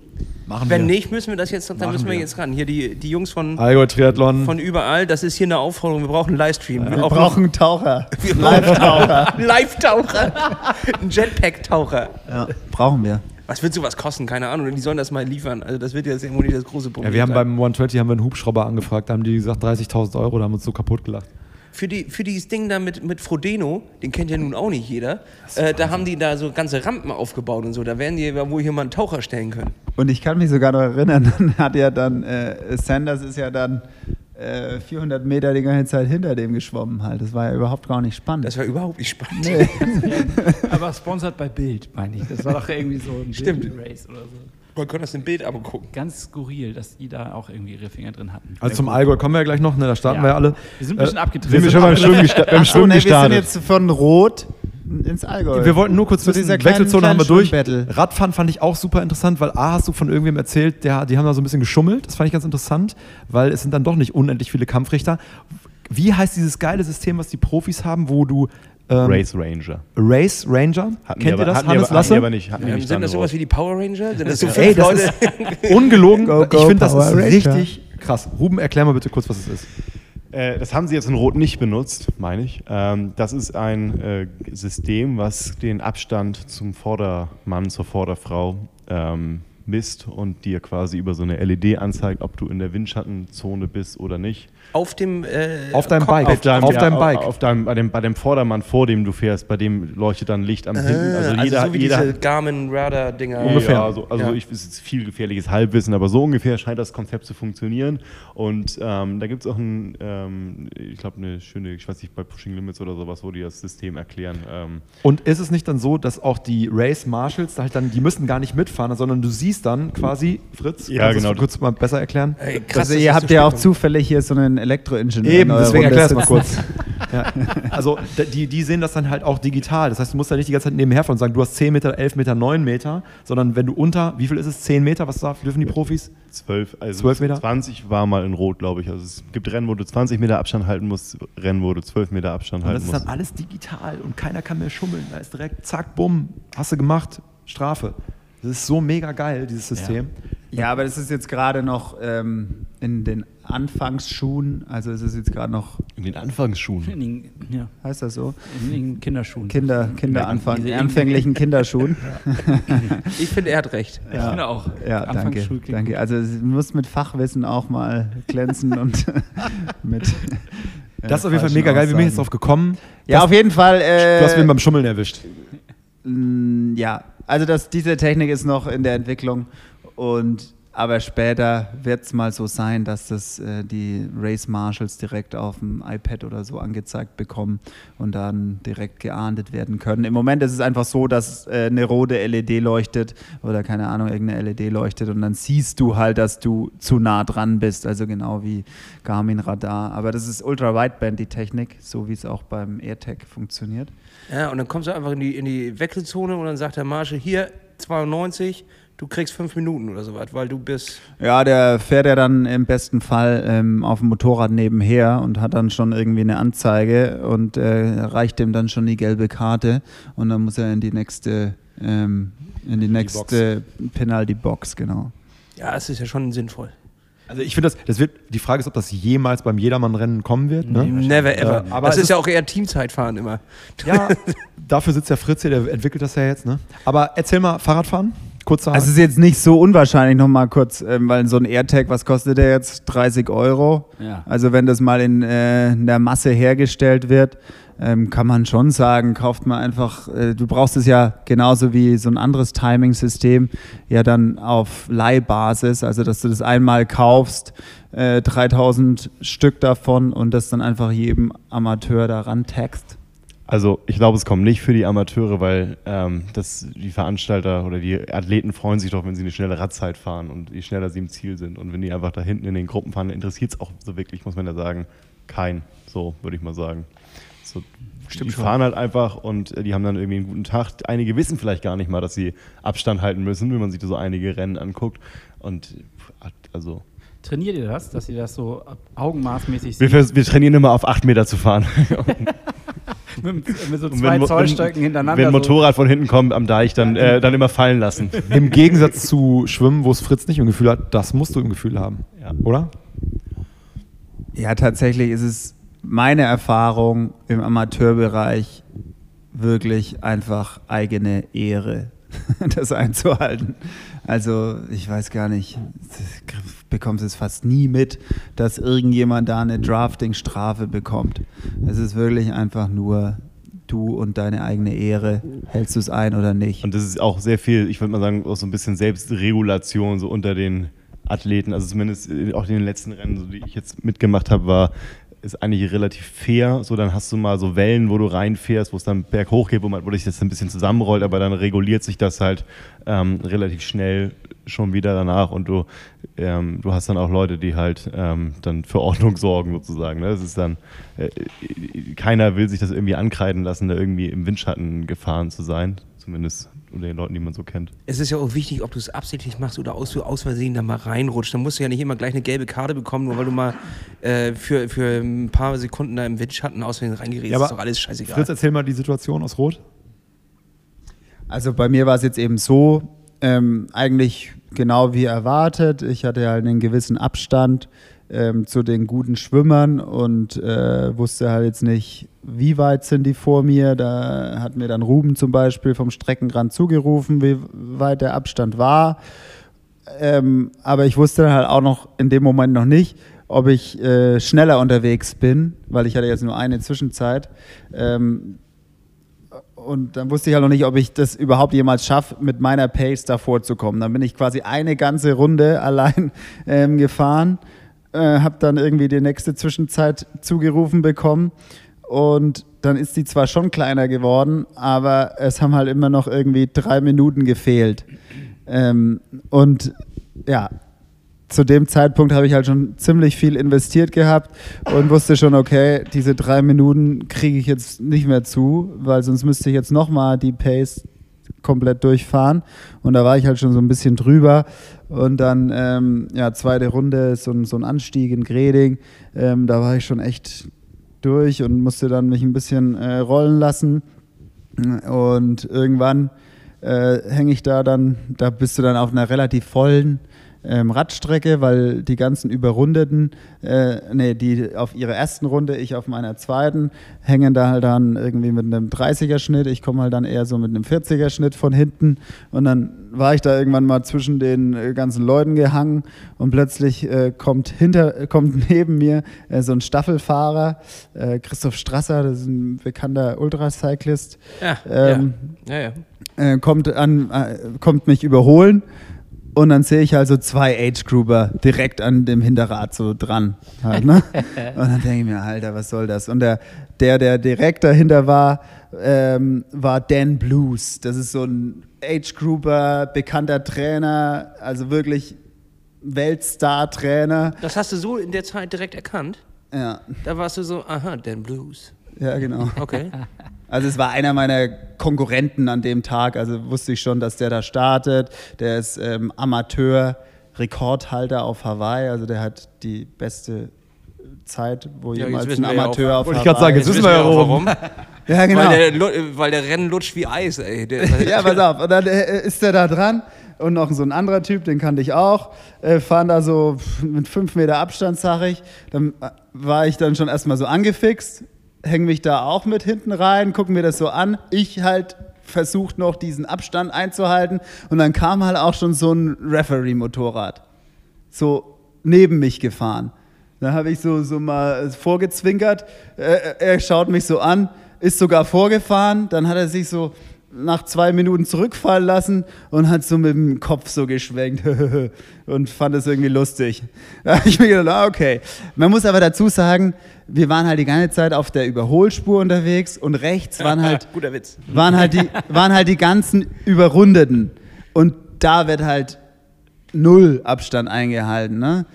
Machen wir. Wenn nicht, müssen wir das jetzt, dann müssen wir jetzt ran. Hier die Jungs von Allgäu Triathlon, von überall, das ist hier eine Aufforderung, wir brauchen einen Livestream. Wir brauchen einen Taucher. Live-Taucher. Live-Taucher. Ein Jetpack-Taucher. Ja, brauchen wir. Was wird sowas kosten? Keine Ahnung. Die sollen das mal liefern. Also das wird jetzt irgendwo nicht das große Problem. Ja, wir haben beim 120 haben wir einen Hubschrauber angefragt, da haben die gesagt 30.000 Euro, da haben uns so kaputt gelacht. Für dieses Ding da mit Frodeno, den kennt ja nun auch nicht jeder, da haben die da so ganze Rampen aufgebaut und so, da werden die wohl hier mal einen Taucher stellen können. Und ich kann mich sogar noch erinnern, dann hat ja dann, Sanders ist ja dann 400 Meter die ganze Zeit hinter dem geschwommen halt, das war ja überhaupt gar nicht spannend. Das war überhaupt nicht spannend. Nee. Aber sponsert bei Bild, meine ich, das war doch irgendwie so ein Bild-Race oder so. Man kann das im Bild aber gucken. Ganz skurril, dass die da auch irgendwie ihre Finger drin hatten. Also zum Allgäu kommen wir ja gleich noch, ne? Da starten wir ja alle. Wir sind ein bisschen abgetreten. Wir sind schon beim Schwimmen gestartet. Wir sind jetzt von Rot ins Allgäu. Wir wollten nur kurz zu dieser Wechselzone haben wir durch. Radfahren fand ich auch super interessant, weil A, hast du von irgendwem erzählt, die haben da so ein bisschen geschummelt. Das fand ich ganz interessant, weil es sind dann doch nicht unendlich viele Kampfrichter. Wie heißt dieses geile System, was die Profis haben, wo du Race Ranger. Race Ranger? Kennt ihr das, Hannes Lasse? Aber nicht. Sind das sowas wie die Power Ranger? Sind das so viele Leute? Ungelogen. Go, ich finde, das ist richtig krass. Ruben, erklär mal bitte kurz, was es ist. Das haben sie jetzt in Rot nicht benutzt, meine ich. Das ist ein System, was den Abstand zum Vordermann, zur Vorderfrau misst und dir quasi über so eine LED anzeigt, ob du in der Windschattenzone bist oder nicht. Auf deinem Bike. Bei dem Vordermann, vor dem du fährst, bei dem leuchtet dann Licht am Hinten. Also jeder diese Garmin-Radar-Dinger. Ungefähr. Ja, ich ist viel gefährliches Halbwissen, aber so ungefähr scheint das Konzept zu funktionieren. Und da gibt es auch eine schöne, ich weiß nicht, bei Pushing Limits oder sowas, wo die das System erklären. Und ist es nicht dann so, dass auch die Race Marshals, die müssen gar nicht mitfahren, sondern du siehst dann quasi, Fritz, ja, kannst du das kurz mal besser erklären? Ey, krass, also ihr habt ja auch zufällig hier so einen Elektroingenieur. Eben, deswegen erklär es mal kurz. Ja. Also die sehen das dann halt auch digital. Das heißt, du musst da nicht die ganze Zeit nebenher fahren und sagen, du hast 10 Meter, 11 Meter, 9 Meter, sondern wenn du unter, wie viel ist es, 10 Meter, was dürfen die Profis? 12, also 12 Meter? 20 war mal in Rot, glaube ich. Also es gibt Rennen, wo du 20 Meter Abstand halten musst, Rennen, wo du 12 Meter Abstand halten musst. Das ist dann alles digital und keiner kann mehr schummeln. Da ist direkt zack, bumm, hast du gemacht, Strafe. Das ist so mega geil, dieses System. Ja, aber das ist jetzt gerade noch in den Anfangsschuhen. Also es ist jetzt gerade noch... In den Anfangsschuhen? Ja. Heißt das so? In den Kinderschuhen. In den anfänglichen Kinderschuhen. Ich finde, er hat recht. Ja. Ich finde auch. Ja, danke. Also es muss mit Fachwissen auch mal glänzen und mit... Das ist auf jeden Fall mega geil. Wie bin ich jetzt drauf gekommen? Ja, auf jeden Fall... du hast mich beim Schummeln erwischt. Ja, also diese Technik ist noch in der Entwicklung, aber später wird es mal so sein, dass das die Race Marshals direkt auf dem iPad oder so angezeigt bekommen und dann direkt geahndet werden können. Im Moment ist es einfach so, dass eine rote LED leuchtet oder keine Ahnung, irgendeine LED leuchtet und dann siehst du halt, dass du zu nah dran bist, also genau wie Garmin Radar. Aber das ist Ultra-Wideband, die Technik, so wie es auch beim AirTag funktioniert. Ja, und dann kommst du einfach in die Wechselzone und dann sagt der Marshal, hier 92, du kriegst 5 Minuten oder sowas, weil du bist... Ja, der fährt ja dann im besten Fall auf dem Motorrad nebenher und hat dann schon irgendwie eine Anzeige und reicht dem dann schon die gelbe Karte und dann muss er in die nächste Penalty-Box, genau. Ja, es ist ja schon sinnvoll. Also ich finde, das wird, die Frage ist, ob das jemals beim Jedermann-Rennen kommen wird. Ne? Nee, never ever. Aber das ist ja auch eher Teamzeitfahren immer. Ja, dafür sitzt ja Fritz hier, der entwickelt das ja jetzt. Ne? Aber erzähl mal, Fahrradfahren? Kurzer Haken. Also es ist jetzt nicht so unwahrscheinlich, nochmal kurz, weil so ein AirTag, was kostet der jetzt? 30 Euro. Ja. Also wenn das mal in der Masse hergestellt wird, kann man schon sagen, kauft man einfach, du brauchst es ja genauso wie so ein anderes Timing-System, ja dann auf Leihbasis, also dass du das einmal kaufst, 3000 Stück davon und das dann einfach jedem Amateur daran taggst. Also ich glaube, es kommt nicht für die Amateure, weil die Veranstalter oder die Athleten freuen sich doch, wenn sie eine schnelle Radzeit fahren und je schneller sie im Ziel sind. Und wenn die einfach da hinten in den Gruppen fahren, interessiert es auch so wirklich, muss man ja sagen, keinen, so würde ich mal sagen. So, stimmt, die fahren halt einfach und die haben dann irgendwie einen guten Tag. Einige wissen vielleicht gar nicht mal, dass sie Abstand halten müssen, wenn man sich da so einige Rennen anguckt. Und also... Trainiert ihr das, dass ihr das so augenmaßmäßig seht? Wir trainieren immer auf 8 Meter zu fahren. mit so 2 Zollstöcken hintereinander. Wenn ein Motorrad so von hinten kommt am Deich, dann immer fallen lassen. Im Gegensatz zu Schwimmen, wo es Fritz nicht im Gefühl hat, das musst du im Gefühl haben, ja, oder? Ja, tatsächlich ist es meine Erfahrung im Amateurbereich wirklich einfach eigene Ehre, das einzuhalten. Also ich weiß gar nicht, bekommst es fast nie mit, dass irgendjemand da eine Drafting-Strafe bekommt. Es ist wirklich einfach nur du und deine eigene Ehre. Hältst du es ein oder nicht? Und das ist auch sehr viel, ich würde mal sagen, auch so ein bisschen Selbstregulation so unter den Athleten. Also zumindest auch in den letzten Rennen, so die ich jetzt mitgemacht habe, ist eigentlich relativ fair, so dann hast du mal so Wellen, wo du reinfährst, wo es dann berghoch geht, wo dich das ein bisschen zusammenrollt, aber dann reguliert sich das halt relativ schnell schon wieder danach und du hast dann auch Leute, die halt dann für Ordnung sorgen sozusagen. Ne? Das ist dann, keiner will sich das irgendwie ankreiden lassen, da irgendwie im Windschatten gefahren zu sein, zumindest unter den Leuten, die man so kennt. Es ist ja auch wichtig, ob du es absichtlich machst oder aus Versehen da mal reinrutscht. Dann musst du ja nicht immer gleich eine gelbe Karte bekommen, nur weil du mal für ein paar Sekunden da im Windschatten aus Versehen reingerätst. Ja, ist doch alles scheißegal. Fritz, erzähl mal die Situation aus Rot. Also bei mir war es jetzt eben so, eigentlich genau wie erwartet. Ich hatte halt einen gewissen Abstand zu den guten Schwimmern und wusste halt jetzt nicht, wie weit sind die vor mir. Da hat mir dann Ruben zum Beispiel vom Streckenrand zugerufen, wie weit der Abstand war. Aber ich wusste dann halt auch noch in dem Moment noch nicht, ob ich schneller unterwegs bin, weil ich hatte jetzt nur eine Zwischenzeit. Und dann wusste ich halt noch nicht, ob ich das überhaupt jemals schaffe, mit meiner Pace davor zu kommen. Dann bin ich quasi eine ganze Runde allein gefahren, habe dann irgendwie die nächste Zwischenzeit zugerufen bekommen und dann ist die zwar schon kleiner geworden, aber es haben halt immer noch irgendwie 3 Minuten gefehlt. Und ja, zu dem Zeitpunkt habe ich halt schon ziemlich viel investiert gehabt und wusste schon, okay, diese 3 Minuten kriege ich jetzt nicht mehr zu, weil sonst müsste ich jetzt nochmal die Pace komplett durchfahren und da war ich halt schon so ein bisschen drüber und dann zweite Runde ist so ein Anstieg in Greding, da war ich schon echt durch und musste dann mich ein bisschen rollen lassen und irgendwann hänge ich da bist du dann auf einer relativ vollen Radstrecke, weil die ganzen Überrundeten, die auf ihrer ersten Runde, ich auf meiner zweiten, hängen da halt dann irgendwie mit einem 30er-Schnitt, ich komme halt dann eher so mit einem 40er-Schnitt von hinten und dann war ich da irgendwann mal zwischen den ganzen Leuten gehangen und plötzlich kommt neben mir so ein Staffelfahrer, Christoph Strasser, das ist ein bekannter Ultracyclist, kommt mich überholen. Und dann sehe ich halt so 2 Age-Grouper direkt an dem Hinterrad so dran. Halt, ne? Und dann denke ich mir, Alter, was soll das? Und der direkt dahinter war, war Dan Blues. Das ist so ein Age-Grouper, bekannter Trainer, also wirklich Weltstar-Trainer. Das hast du so in der Zeit direkt erkannt? Ja. Da warst du so, aha, Dan Blues. Ja, genau. Okay. Also es war einer meiner Konkurrenten an dem Tag, also wusste ich schon, dass der da startet. Der ist Amateur-Rekordhalter auf Hawaii, also der hat die beste Zeit, wo jemals ein Amateur auf Hawaii... Wollte ich gerade sagen, jetzt wissen wir ja warum. Ja, genau. Weil der Rennen lutscht wie Eis, ey. Ja, pass auf, und dann ist der da dran und noch so ein anderer Typ, den kannte ich auch, fahren da so mit 5 Meter Abstand, sag ich. Dann war ich dann schon erstmal so angefixt, hänge mich da auch mit hinten rein, gucken mir das so an. Ich halt versucht noch diesen Abstand einzuhalten und dann kam halt auch schon so ein Referee-Motorrad so neben mich gefahren. Dann habe ich so mal vorgezwinkert, er schaut mich so an, ist sogar vorgefahren, dann hat er sich so nach 2 Minuten zurückfallen lassen und hat so mit dem Kopf so geschwenkt und fand es irgendwie lustig. Da habe ich mir gedacht, okay. Man muss aber dazu sagen, wir waren halt die ganze Zeit auf der Überholspur unterwegs und rechts waren halt, guter Witz. Waren halt die ganzen Überrundeten und da wird halt 0 Abstand eingehalten, ne?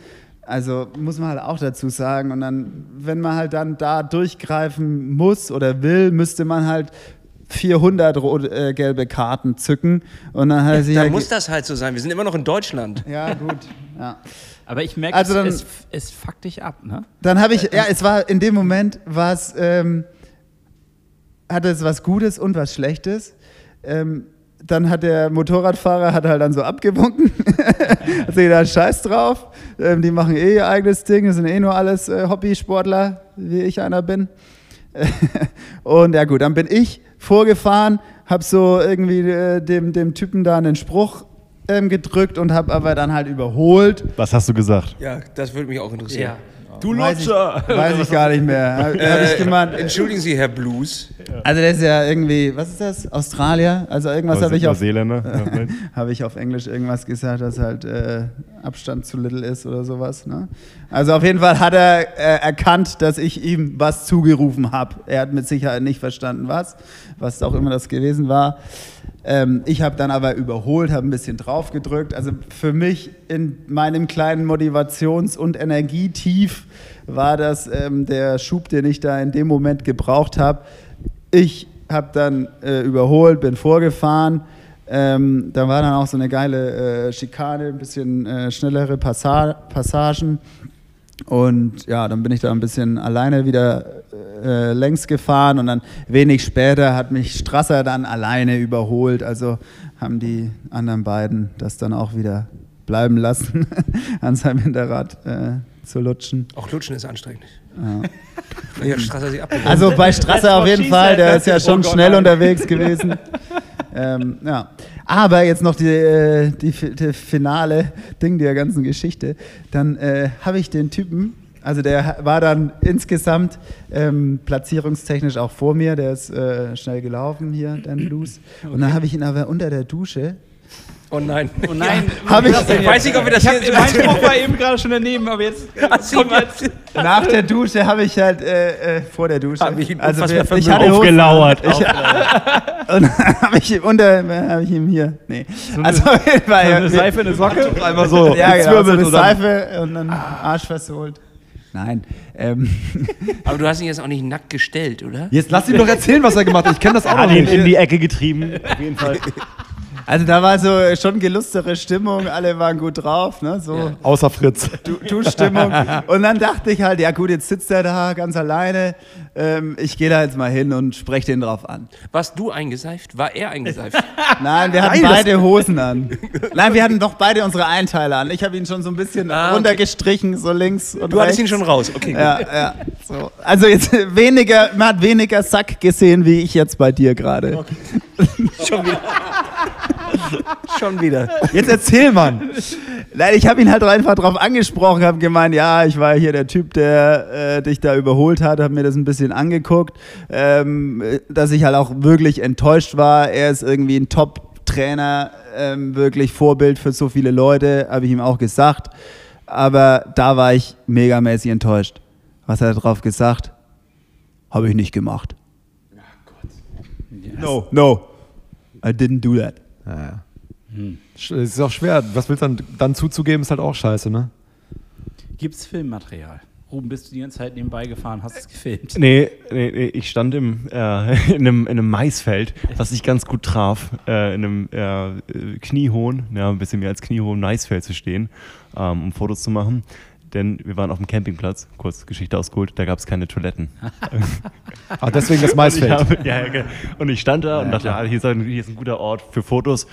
Also muss man halt auch dazu sagen und dann, wenn man halt dann da durchgreifen muss oder will, müsste man halt 400 gelbe Karten zücken und dann hat er sich dann muss das halt so sein, wir sind immer noch in Deutschland. Ja, gut. Ja. Aber ich merke, also es fuckt dich ab, ne? Dann habe ich, ja, es war in dem Moment was, hatte es was Gutes und was Schlechtes. Dann hat der Motorradfahrer halt dann so abgewunken, hat sich gedacht, scheiß drauf, die machen eh ihr eigenes Ding, das sind eh nur alles Hobbysportler, wie ich einer bin. Und ja gut, dann bin ich vorgefahren, hab so irgendwie dem Typen da einen Spruch gedrückt und hab aber dann halt überholt. Was hast du gesagt? Ja, das würde mich auch interessieren. Ja. Du Lutscher! Weiß ich gar nicht mehr. Hab ich gemeint, entschuldigen Sie, Herr Blues. Also das ist ja irgendwie, was ist das? Australier? Also irgendwas habe ich auf habe ich auf Englisch irgendwas gesagt, dass halt Abstand zu little ist oder sowas. Ne? Also auf jeden Fall hat er erkannt, dass ich ihm was zugerufen habe. Er hat mit Sicherheit nicht verstanden, was auch immer das gewesen war. Ich habe dann aber überholt, habe ein bisschen drauf gedrückt. Also für mich in meinem kleinen Motivations- und Energietief war das der Schub, den ich da in dem Moment gebraucht habe. Ich habe dann überholt, bin vorgefahren. Da war dann auch so eine geile Schikane, ein bisschen schnellere Passagen. Und ja, dann bin ich da ein bisschen alleine wieder längs gefahren und dann wenig später hat mich Strasser dann alleine überholt. Also haben die anderen beiden das dann auch wieder bleiben lassen, an seinem Hinterrad zu lutschen. Auch lutschen ist anstrengend. Ja. Strasser sich abgeholt. Also bei Strasser auf jeden Fall, der ist ja schon schnell unterwegs gewesen. Ja. Aber jetzt noch die finale Ding der ganzen Geschichte. Dann habe ich den Typen, also der war dann insgesamt platzierungstechnisch auch vor mir, der ist schnell gelaufen hier, Dan Blues. Okay. Und dann habe ich ihn aber unter der Dusche. Oh nein. Ich weiß nicht, ob wir das hier... Mein Spruch war eben gerade schon daneben, aber jetzt. Nach der Dusche habe ich halt, vor der Dusche... Ich hatte aufgelauert. Und dann habe ich ihm hier... Nee. So also eine Seife, eine Socke? Einfach so. Ja, genau, so eine Seife und dann Arsch versohlt. Nein. Aber du hast ihn jetzt auch nicht nackt gestellt, oder? Jetzt lass ihn doch erzählen, was er gemacht hat. Ich kenne das auch noch nicht. In die Ecke getrieben, auf jeden Fall. Also da war so schon gelustere Stimmung, alle waren gut drauf, ne? So ja. Außer Fritz. Du-Stimmung. Und dann dachte ich halt, ja gut, jetzt sitzt er da ganz alleine. Ich gehe da jetzt mal hin und spreche den drauf an. Warst du eingeseift? War er eingeseift? Nein, wir hatten beide Hosen an. Nein, wir hatten doch beide unsere Einteiler an. Ich habe ihn schon so ein bisschen runtergestrichen, so links und rechts. Du hattest ihn schon raus, okay. Gut. Ja. So. Also jetzt weniger, man hat weniger Sack gesehen, wie ich jetzt bei dir gerade. Okay. Schon wieder. Schon wieder. Jetzt erzähl, Mann. Nein, ich habe ihn halt einfach drauf angesprochen, habe gemeint, ja, ich war hier der Typ, der dich da überholt hat, habe mir das ein bisschen angeguckt, dass ich halt auch wirklich enttäuscht war. Er ist irgendwie ein Top-Trainer, wirklich Vorbild für so viele Leute, habe ich ihm auch gesagt. Aber da war ich megamäßig enttäuscht. Was hat er drauf gesagt? Habe ich nicht gemacht. Oh Gott. Yes. No. I didn't do that. Ja. Es ist auch schwer. Was willst du dann zuzugeben, ist halt auch scheiße, ne? Gibt's Filmmaterial? Ruben, bist du die ganze Zeit nebenbei gefahren, hast es gefilmt? Nee, ich stand in einem Maisfeld, was ich ganz gut traf, in einem kniehohen, ja, ein bisschen mehr als kniehohen Maisfeld zu stehen, um Fotos zu machen. Denn wir waren auf dem Campingplatz, kurz Geschichte ausgeholt, da gab es keine Toiletten. Ach, deswegen das Maisfeld. Und ich stand da und dachte, hier ist ein guter Ort für Fotos.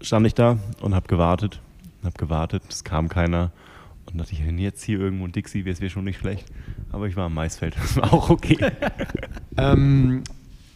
stand ich da und habe gewartet, es kam keiner. Und dachte ich, wenn jetzt hier irgendwo ein Dixie wäre, es wäre schon nicht schlecht. Aber ich war am Maisfeld, das war auch okay.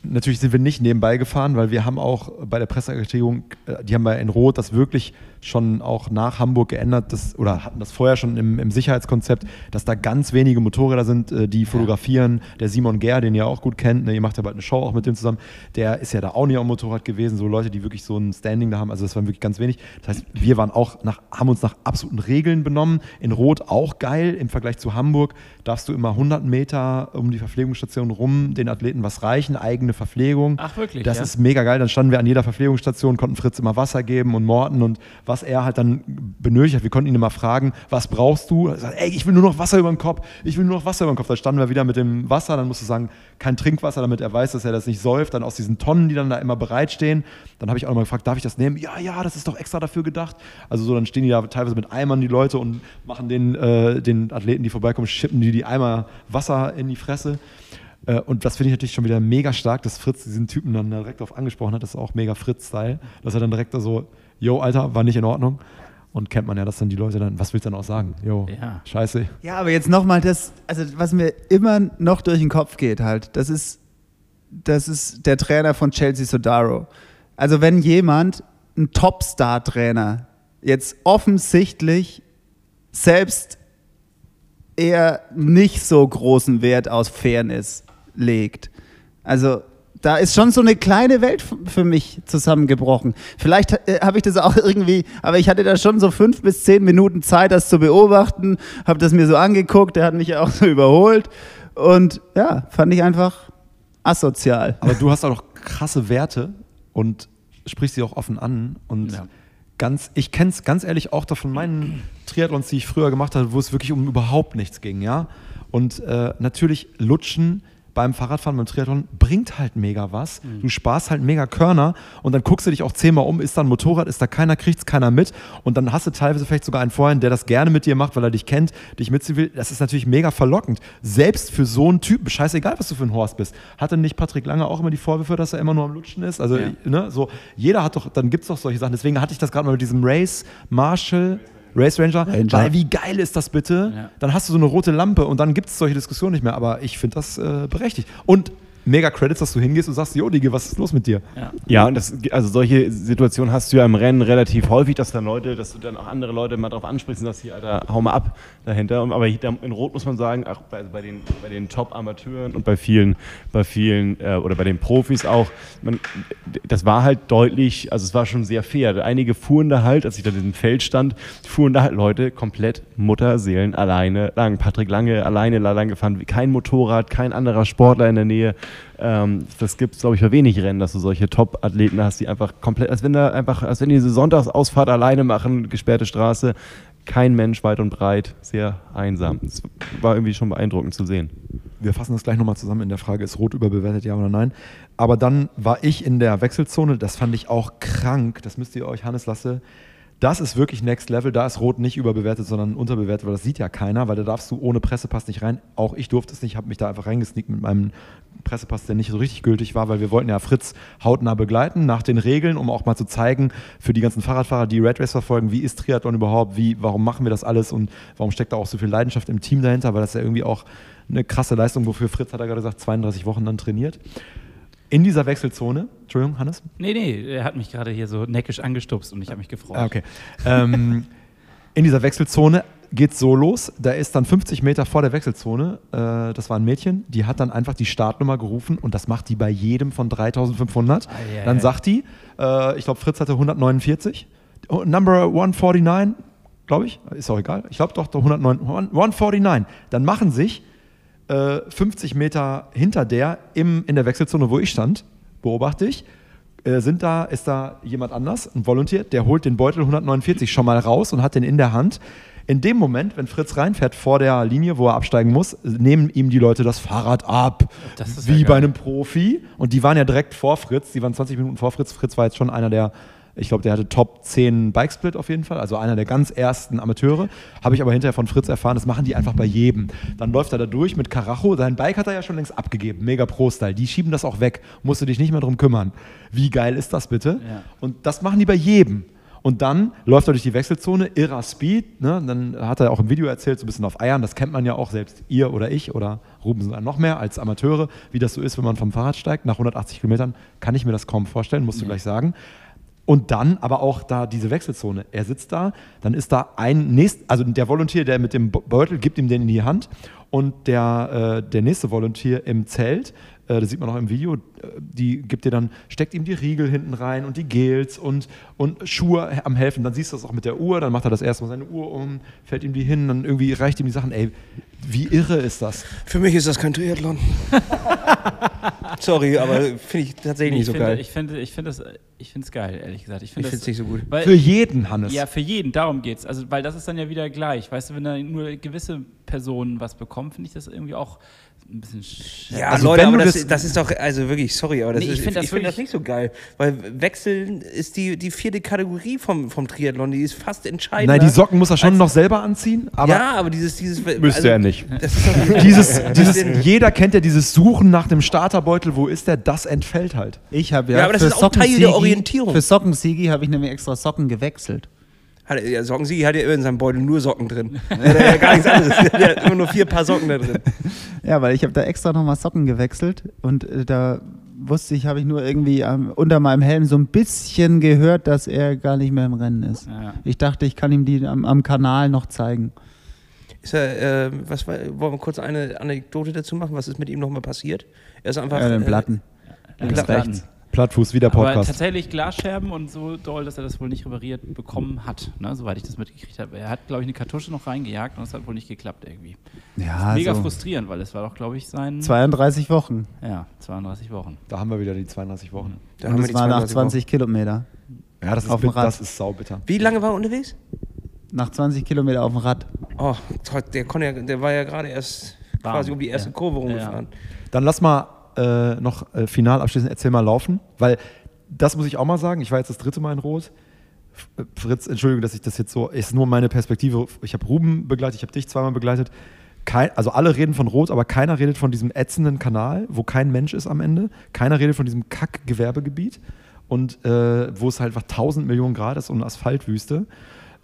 Natürlich sind wir nicht nebenbei gefahren, weil wir haben auch bei der Presseakreditierung, die haben wir in Roth das wirklich schon auch nach Hamburg geändert, das, oder hatten das vorher schon im Sicherheitskonzept, dass da ganz wenige Motorräder sind, die fotografieren. Der Simon Gehr, den ihr auch gut kennt, ne, ihr macht ja bald eine Show auch mit dem zusammen, der ist ja da auch nie am Motorrad gewesen, so Leute, die wirklich so ein Standing da haben, also das waren wirklich ganz wenig. Das heißt, wir waren auch haben uns nach absoluten Regeln benommen, in Roth auch geil, im Vergleich zu Hamburg darfst du immer 100 Meter um die Verpflegungsstation rum den Athleten was reichen, eigene Verpflegung. Ach wirklich? Das ist mega geil, dann standen wir an jeder Verpflegungsstation, konnten Fritz immer Wasser geben und Morten und was er halt dann benötigt hat. Wir konnten ihn immer fragen, was brauchst du? Er sagt, ey, ich will nur noch Wasser über den Kopf. Dann standen wir wieder mit dem Wasser, dann musst du sagen, kein Trinkwasser, damit er weiß, dass er das nicht säuft. Dann aus diesen Tonnen, die dann da immer bereitstehen. Dann habe ich auch nochmal gefragt, darf ich das nehmen? Ja, ja, das ist doch extra dafür gedacht. Also so, dann stehen die da teilweise mit Eimern, die Leute, und machen den Athleten, die vorbeikommen, schippen die Eimer Wasser in die Fresse. Und das finde ich natürlich schon wieder mega stark, dass Fritz diesen Typen dann direkt darauf angesprochen hat. Das ist auch mega Fritz-Style, dass er dann direkt da so, yo, Alter, war nicht in Ordnung. Und kennt man ja, dass dann die Leute dann, was willst du dann auch sagen? Yo, ja. Scheiße. Ja, aber jetzt nochmal das, also was mir immer noch durch den Kopf geht halt, das ist der Trainer von Chelsea Sodaro. Also wenn jemand, ein Topstar-Trainer, jetzt offensichtlich selbst eher nicht so großen Wert auf Fairness legt. Also da ist schon so eine kleine Welt für mich zusammengebrochen. Vielleicht habe ich das auch irgendwie, aber ich hatte da schon so 5 bis 10 Minuten Zeit, das zu beobachten, habe das mir so angeguckt, der hat mich ja auch so überholt und ja, fand ich einfach asozial. Aber du hast auch noch krasse Werte und sprichst sie auch offen an und ja. Ich kenne es ganz ehrlich auch von meinen Triathlons, die ich früher gemacht habe, wo es wirklich um überhaupt nichts ging, ja. Und natürlich lutschen beim Fahrradfahren, beim Triathlon bringt halt mega was. Du sparst halt mega Körner und dann guckst du dich auch 10-mal um, ist da ein Motorrad, ist da keiner, kriegt's keiner mit und dann hast du teilweise vielleicht sogar einen vorhin, der das gerne mit dir macht, weil er dich kennt, dich mitziehen will. Das ist natürlich mega verlockend. Selbst für so einen Typen, scheißegal, was du für ein Horst bist. Hatte nicht Patrick Lange auch immer die Vorwürfe, dass er immer nur am Lutschen ist? Also, ne, so, jeder hat doch, dann gibt's doch solche Sachen. Deswegen hatte ich das gerade mal mit diesem Race Ranger, weil wie geil ist das bitte? Ja. Dann hast du so eine rote Lampe und dann gibt es solche Diskussionen nicht mehr, aber ich finde das berechtigt. Und mega Credits, dass du hingehst und sagst, jo Digi, was ist los mit dir? Ja, und das, also solche Situationen hast du ja im Rennen relativ häufig, dass du dann auch andere Leute mal drauf ansprichst und sagst, hier, Alter, hau mal ab dahinter. Aber in Roth muss man sagen, auch bei den Top-Amateuren und bei vielen oder bei den Profis auch, das war halt deutlich, also es war schon sehr fair. Einige fuhren da halt, als ich da in diesem Feld stand, Leute komplett Mutterseelen alleine lang. Patrick Lange alleine lang gefahren, kein Motorrad, kein anderer Sportler in der Nähe. Das gibt es, glaube ich, bei wenig Rennen, dass du solche Top-Athleten hast, die einfach komplett, als wenn die diese Sonntagsausfahrt alleine machen, gesperrte Straße, kein Mensch weit und breit, sehr einsam. Das war irgendwie schon beeindruckend zu sehen. Wir fassen das gleich nochmal zusammen in der Frage, ist Roth überbewertet, ja oder nein? Aber dann war ich in der Wechselzone, das fand ich auch krank, das müsst ihr euch, Hannes Lasse, das ist wirklich Next Level, da ist Roth nicht überbewertet, sondern unterbewertet, weil das sieht ja keiner, weil da darfst du ohne Pressepass nicht rein. Auch ich durfte es nicht, habe mich da einfach reingesneakt mit meinem Pressepass, der nicht so richtig gültig war, weil wir wollten ja Fritz hautnah begleiten nach den Regeln, um auch mal zu zeigen für die ganzen Fahrradfahrer, die Red Race verfolgen, wie ist Triathlon überhaupt, warum machen wir das alles und warum steckt da auch so viel Leidenschaft im Team dahinter, weil das ja irgendwie auch eine krasse Leistung, wofür Fritz, hat er gerade gesagt, 32 Wochen dann trainiert. In dieser Wechselzone, Entschuldigung, Hannes? Nee, er hat mich gerade hier so neckisch angestupst und ich habe mich gefreut. Okay. In dieser Wechselzone geht es so los, da ist dann 50 Meter vor der Wechselzone, das war ein Mädchen, die hat dann einfach die Startnummer gerufen und das macht die bei jedem von 3500. Yeah. Dann sagt die, ich glaube Fritz hatte 149, Number 149, glaube ich, ist auch egal, ich glaube doch 149, dann machen sich 50 Meter hinter der, in der Wechselzone, wo ich stand, beobachte ich, ist da jemand anders, ein Volunteer, der holt den Beutel 149 schon mal raus und hat den in der Hand. In dem Moment, wenn Fritz reinfährt vor der Linie, wo er absteigen muss, nehmen ihm die Leute das Fahrrad ab, wie bei einem Profi. Und die waren ja direkt vor Fritz, die waren 20 Minuten vor Fritz. Fritz war jetzt schon einer der Ich glaube, der hatte Top 10 Bikesplit auf jeden Fall, also einer der ganz ersten Amateure. Habe ich aber hinterher von Fritz erfahren, das machen die einfach bei jedem. Dann läuft er da durch mit Karacho, sein Bike hat er ja schon längst abgegeben, mega Pro-Style. Die schieben das auch weg, musst du dich nicht mehr drum kümmern. Wie geil ist das bitte? Ja. Und das machen die bei jedem. Und dann läuft er durch die Wechselzone, irrer Speed, ne? Dann hat er auch im Video erzählt, so ein bisschen auf Eiern, das kennt man ja auch, selbst ihr oder ich oder Ruben sind noch mehr als Amateure, wie das so ist, wenn man vom Fahrrad steigt, nach 180 Kilometern kann ich mir das kaum vorstellen, musst du gleich sagen. Und dann aber auch da diese Wechselzone, er sitzt da, dann ist da ein nächster, also der Volontier, der mit dem Beutel, gibt ihm den in die Hand und der nächste Volontier im Zelt, das sieht man auch im Video, die gibt dir dann, steckt ihm die Riegel hinten rein und die Gels und Schuhe am Helfen. Dann siehst du das auch mit der Uhr, dann macht er das erstmal seine Uhr um, fällt ihm die hin, dann irgendwie reicht ihm die Sachen. Ey, wie irre ist das? Für mich ist das kein Triathlon. Sorry, aber finde ich tatsächlich nicht so geil. Ich finde es geil, ehrlich gesagt. Ich finde es nicht so gut. Weil, für jeden, Hannes. Ja, für jeden, darum geht's. Also, weil das ist dann ja wieder gleich. Weißt du, wenn da nur gewisse Personen was bekommen, finde ich das irgendwie auch ein bisschen schade. Ja, also Leute, aber das ist doch, also wirklich, sorry, aber das nee, ich finde das nicht so geil. Weil Wechseln ist die vierte Kategorie vom Triathlon, die ist fast entscheidend. Nein, die Socken muss er schon noch selber anziehen. Aber ja, aber dieses müsste also, er nicht. Das ist doch jeder kennt ja dieses Suchen nach dem Starterbeutel, wo ist der, das entfällt halt. Ich habe ja aber das ist auch Teil der Orientierung. Für Socken-Sigi habe ich nämlich extra Socken gewechselt. Socken-Sigi hat ja immer in seinem Beutel nur Socken drin. Der hat ja gar nichts anderes. Der hat immer nur 4 Paar Socken da drin. Ja, weil ich habe da extra nochmal Socken gewechselt und da wusste ich, habe ich nur irgendwie unter meinem Helm so ein bisschen gehört, dass er gar nicht mehr im Rennen ist. Ja. Ich dachte, ich kann ihm die am Kanal noch zeigen. Ist er, wollen wir kurz eine Anekdote dazu machen? Was ist mit ihm nochmal passiert? Er ist einfach... den Platten. Rechts. Plattfuß, wieder Podcast. Aber tatsächlich Glasscherben und so doll, dass er das wohl nicht repariert bekommen hat, ne? Soweit ich das mitgekriegt habe. Er hat, glaube ich, eine Kartusche noch reingejagt und es hat wohl nicht geklappt irgendwie. Ja, das ist mega frustrierend, weil es war doch, glaube ich, sein... 32 Wochen. Ja, 32 Wochen. Da haben wir wieder die 32 Wochen. Da und haben wir die 20 Kilometer. Ja, das ist saubitter. Wie lange war er unterwegs? Nach 20 Kilometer auf dem Rad. Oh, der war ja gerade erst quasi um die erste Kurve rumgefahren. Ja. Dann lass mal... noch final abschließend, erzähl mal laufen, weil das muss ich auch mal sagen, ich war jetzt das 3. Mal in Roth. Fritz, Entschuldigung, dass ich das jetzt so, ist nur meine Perspektive, ich habe Ruben begleitet, ich habe dich zweimal begleitet, also alle reden von Roth, aber keiner redet von diesem ätzenden Kanal, wo kein Mensch ist am Ende, keiner redet von diesem Kack-Gewerbegebiet und wo es halt einfach 1000 Millionen Grad ist und eine Asphaltwüste,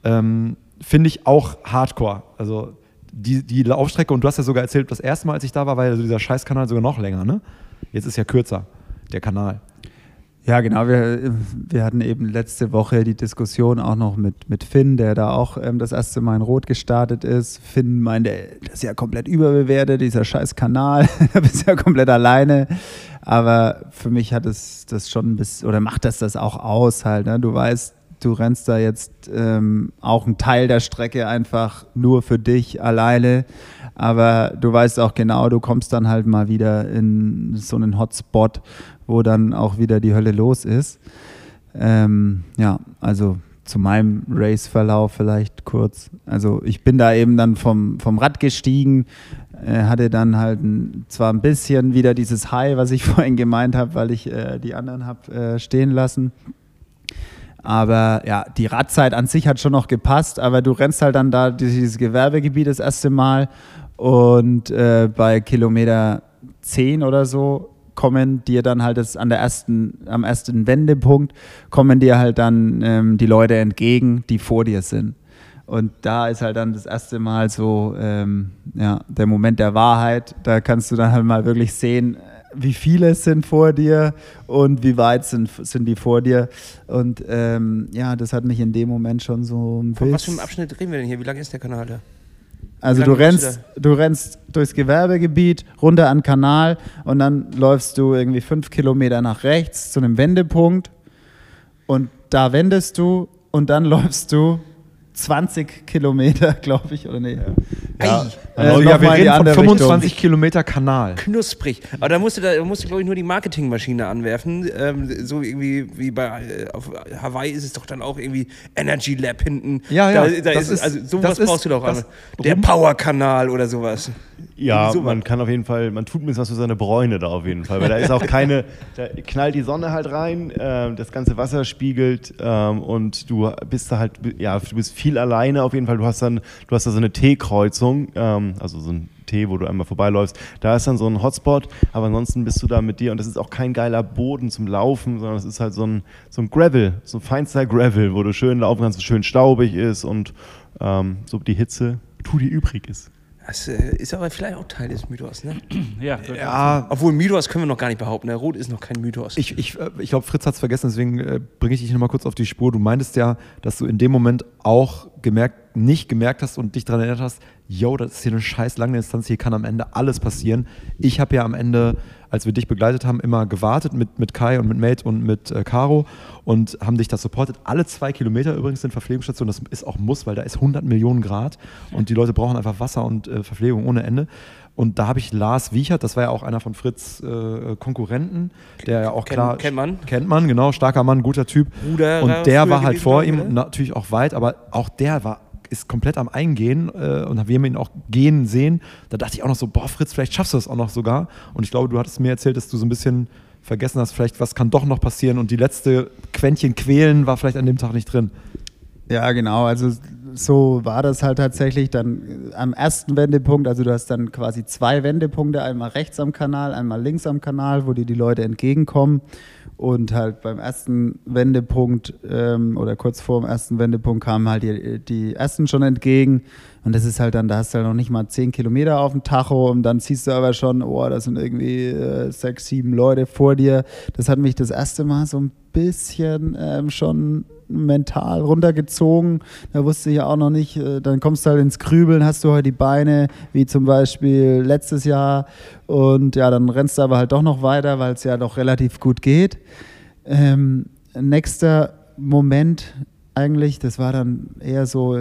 finde ich auch hardcore, also die Laufstrecke, und du hast ja sogar erzählt, das erste Mal, als ich da war, war ja so dieser Scheißkanal sogar noch länger, ne? Jetzt ist ja kürzer, der Kanal. Ja, genau. Wir hatten eben letzte Woche die Diskussion auch noch mit Finn, der da auch das erste Mal in Roth gestartet ist. Finn meinte, das ist ja komplett überbewertet, dieser Scheißkanal, da bist du ja komplett alleine. Aber für mich hat es das schon ein bisschen, oder macht das auch aus halt, ne? Du weißt, du rennst da jetzt auch einen Teil der Strecke einfach nur für dich alleine, aber du weißt auch genau, du kommst dann halt mal wieder in so einen Hotspot, wo dann auch wieder die Hölle los ist. Ja, also zu meinem Raceverlauf vielleicht kurz. Also ich bin da eben dann vom Rad gestiegen, hatte dann halt zwar ein bisschen wieder dieses High, was ich vorhin gemeint habe, weil ich die anderen habe stehen lassen. Aber ja, die Radzeit an sich hat schon noch gepasst, aber du rennst halt dann da dieses Gewerbegebiet das erste Mal und bei Kilometer 10 oder so kommen dir dann halt am ersten Wendepunkt kommen dir halt dann die Leute entgegen, die vor dir sind. Und da ist halt dann das erste Mal so der Moment der Wahrheit, da kannst du dann halt mal wirklich sehen, wie viele sind vor dir und wie weit sind die vor dir. Und ja, das hat mich in dem Moment schon so ein bisschen... Von was für einem Abschnitt reden wir denn hier? Wie lang ist der Kanal da? Also du rennst durchs Gewerbegebiet, runter an den Kanal und dann läufst du irgendwie 5 Kilometer nach rechts zu einem Wendepunkt und da wendest du und dann läufst du 20 Kilometer, glaube ich, oder nee. Ja. Also ja, wir reden von 25 Richtung. Kilometer Kanal. Knusprig. Aber da musst du glaube ich, nur die Marketingmaschine anwerfen. So irgendwie wie auf Hawaii ist es doch dann auch irgendwie Energy Lab hinten. Ja, ja. Da das ist, also sowas brauchst du doch an. Der Power-Kanal oder sowas. Ja, man kann auf jeden Fall, man tut mir was für seine Bräune da auf jeden Fall, weil da ist auch keine, da knallt die Sonne halt rein, das ganze Wasser spiegelt und du bist da halt, ja, du bist viel alleine auf jeden Fall, du hast da so eine T-Kreuzung, also so ein T, wo du einmal vorbeiläufst, da ist dann so ein Hotspot, aber ansonsten bist du da mit dir und das ist auch kein geiler Boden zum Laufen, sondern es ist halt so ein Gravel, so ein feinster Gravel, wo du schön laufen kannst, schön staubig ist und so die Hitze, die übrig ist. Das ist aber vielleicht auch Teil des Mythos, ne? Ja. Obwohl Mythos können wir noch gar nicht behaupten. Ne? Rot ist noch kein Mythos. Ich glaube, Fritz hat es vergessen, deswegen bringe ich dich nochmal kurz auf die Spur. Du meintest ja, dass du in dem Moment auch nicht gemerkt hast und dich daran erinnert hast, yo, das ist hier eine scheiß lange Distanz, hier kann am Ende alles passieren. Ich habe ja am Ende, als wir dich begleitet haben, immer gewartet mit Kai und mit Mate und mit Caro und haben dich da supportet. Alle 2 Kilometer übrigens sind Verpflegungsstationen, das ist auch Muss, weil da ist 100 Millionen Grad und die Leute brauchen einfach Wasser und Verpflegung ohne Ende. Und da habe ich Lars Wiechert, das war ja auch einer von Fritz' Konkurrenten, der ja auch kennt man, genau, starker Mann, guter Typ. Bruder und der war halt vor ihm, natürlich auch weit, aber auch der ist komplett am Eingehen und wir haben ihn auch gehen sehen. Da dachte ich auch noch so, boah Fritz, vielleicht schaffst du das auch noch sogar. Und ich glaube, du hattest mir erzählt, dass du so ein bisschen vergessen hast, vielleicht was kann doch noch passieren und die letzte Quäntchen Quälen war vielleicht an dem Tag nicht drin. Ja, genau, also so war das halt tatsächlich dann am ersten Wendepunkt, also du hast dann quasi 2 Wendepunkte, einmal rechts am Kanal, einmal links am Kanal, wo dir die Leute entgegenkommen und halt beim ersten Wendepunkt oder kurz vor dem ersten Wendepunkt kamen halt die ersten schon entgegen und das ist halt dann, da hast du halt noch nicht mal 10 Kilometer auf dem Tacho und dann siehst du aber schon, oh, das sind irgendwie 6, 7 Leute vor dir. Das hat mich das erste Mal so ein bisschen schon mental runtergezogen, da wusste ich ja auch noch nicht, dann kommst du halt ins Grübeln, hast du halt die Beine, wie zum Beispiel letztes Jahr und ja, dann rennst du aber halt doch noch weiter, weil es ja doch relativ gut geht. Nächster Moment eigentlich, das war dann eher so,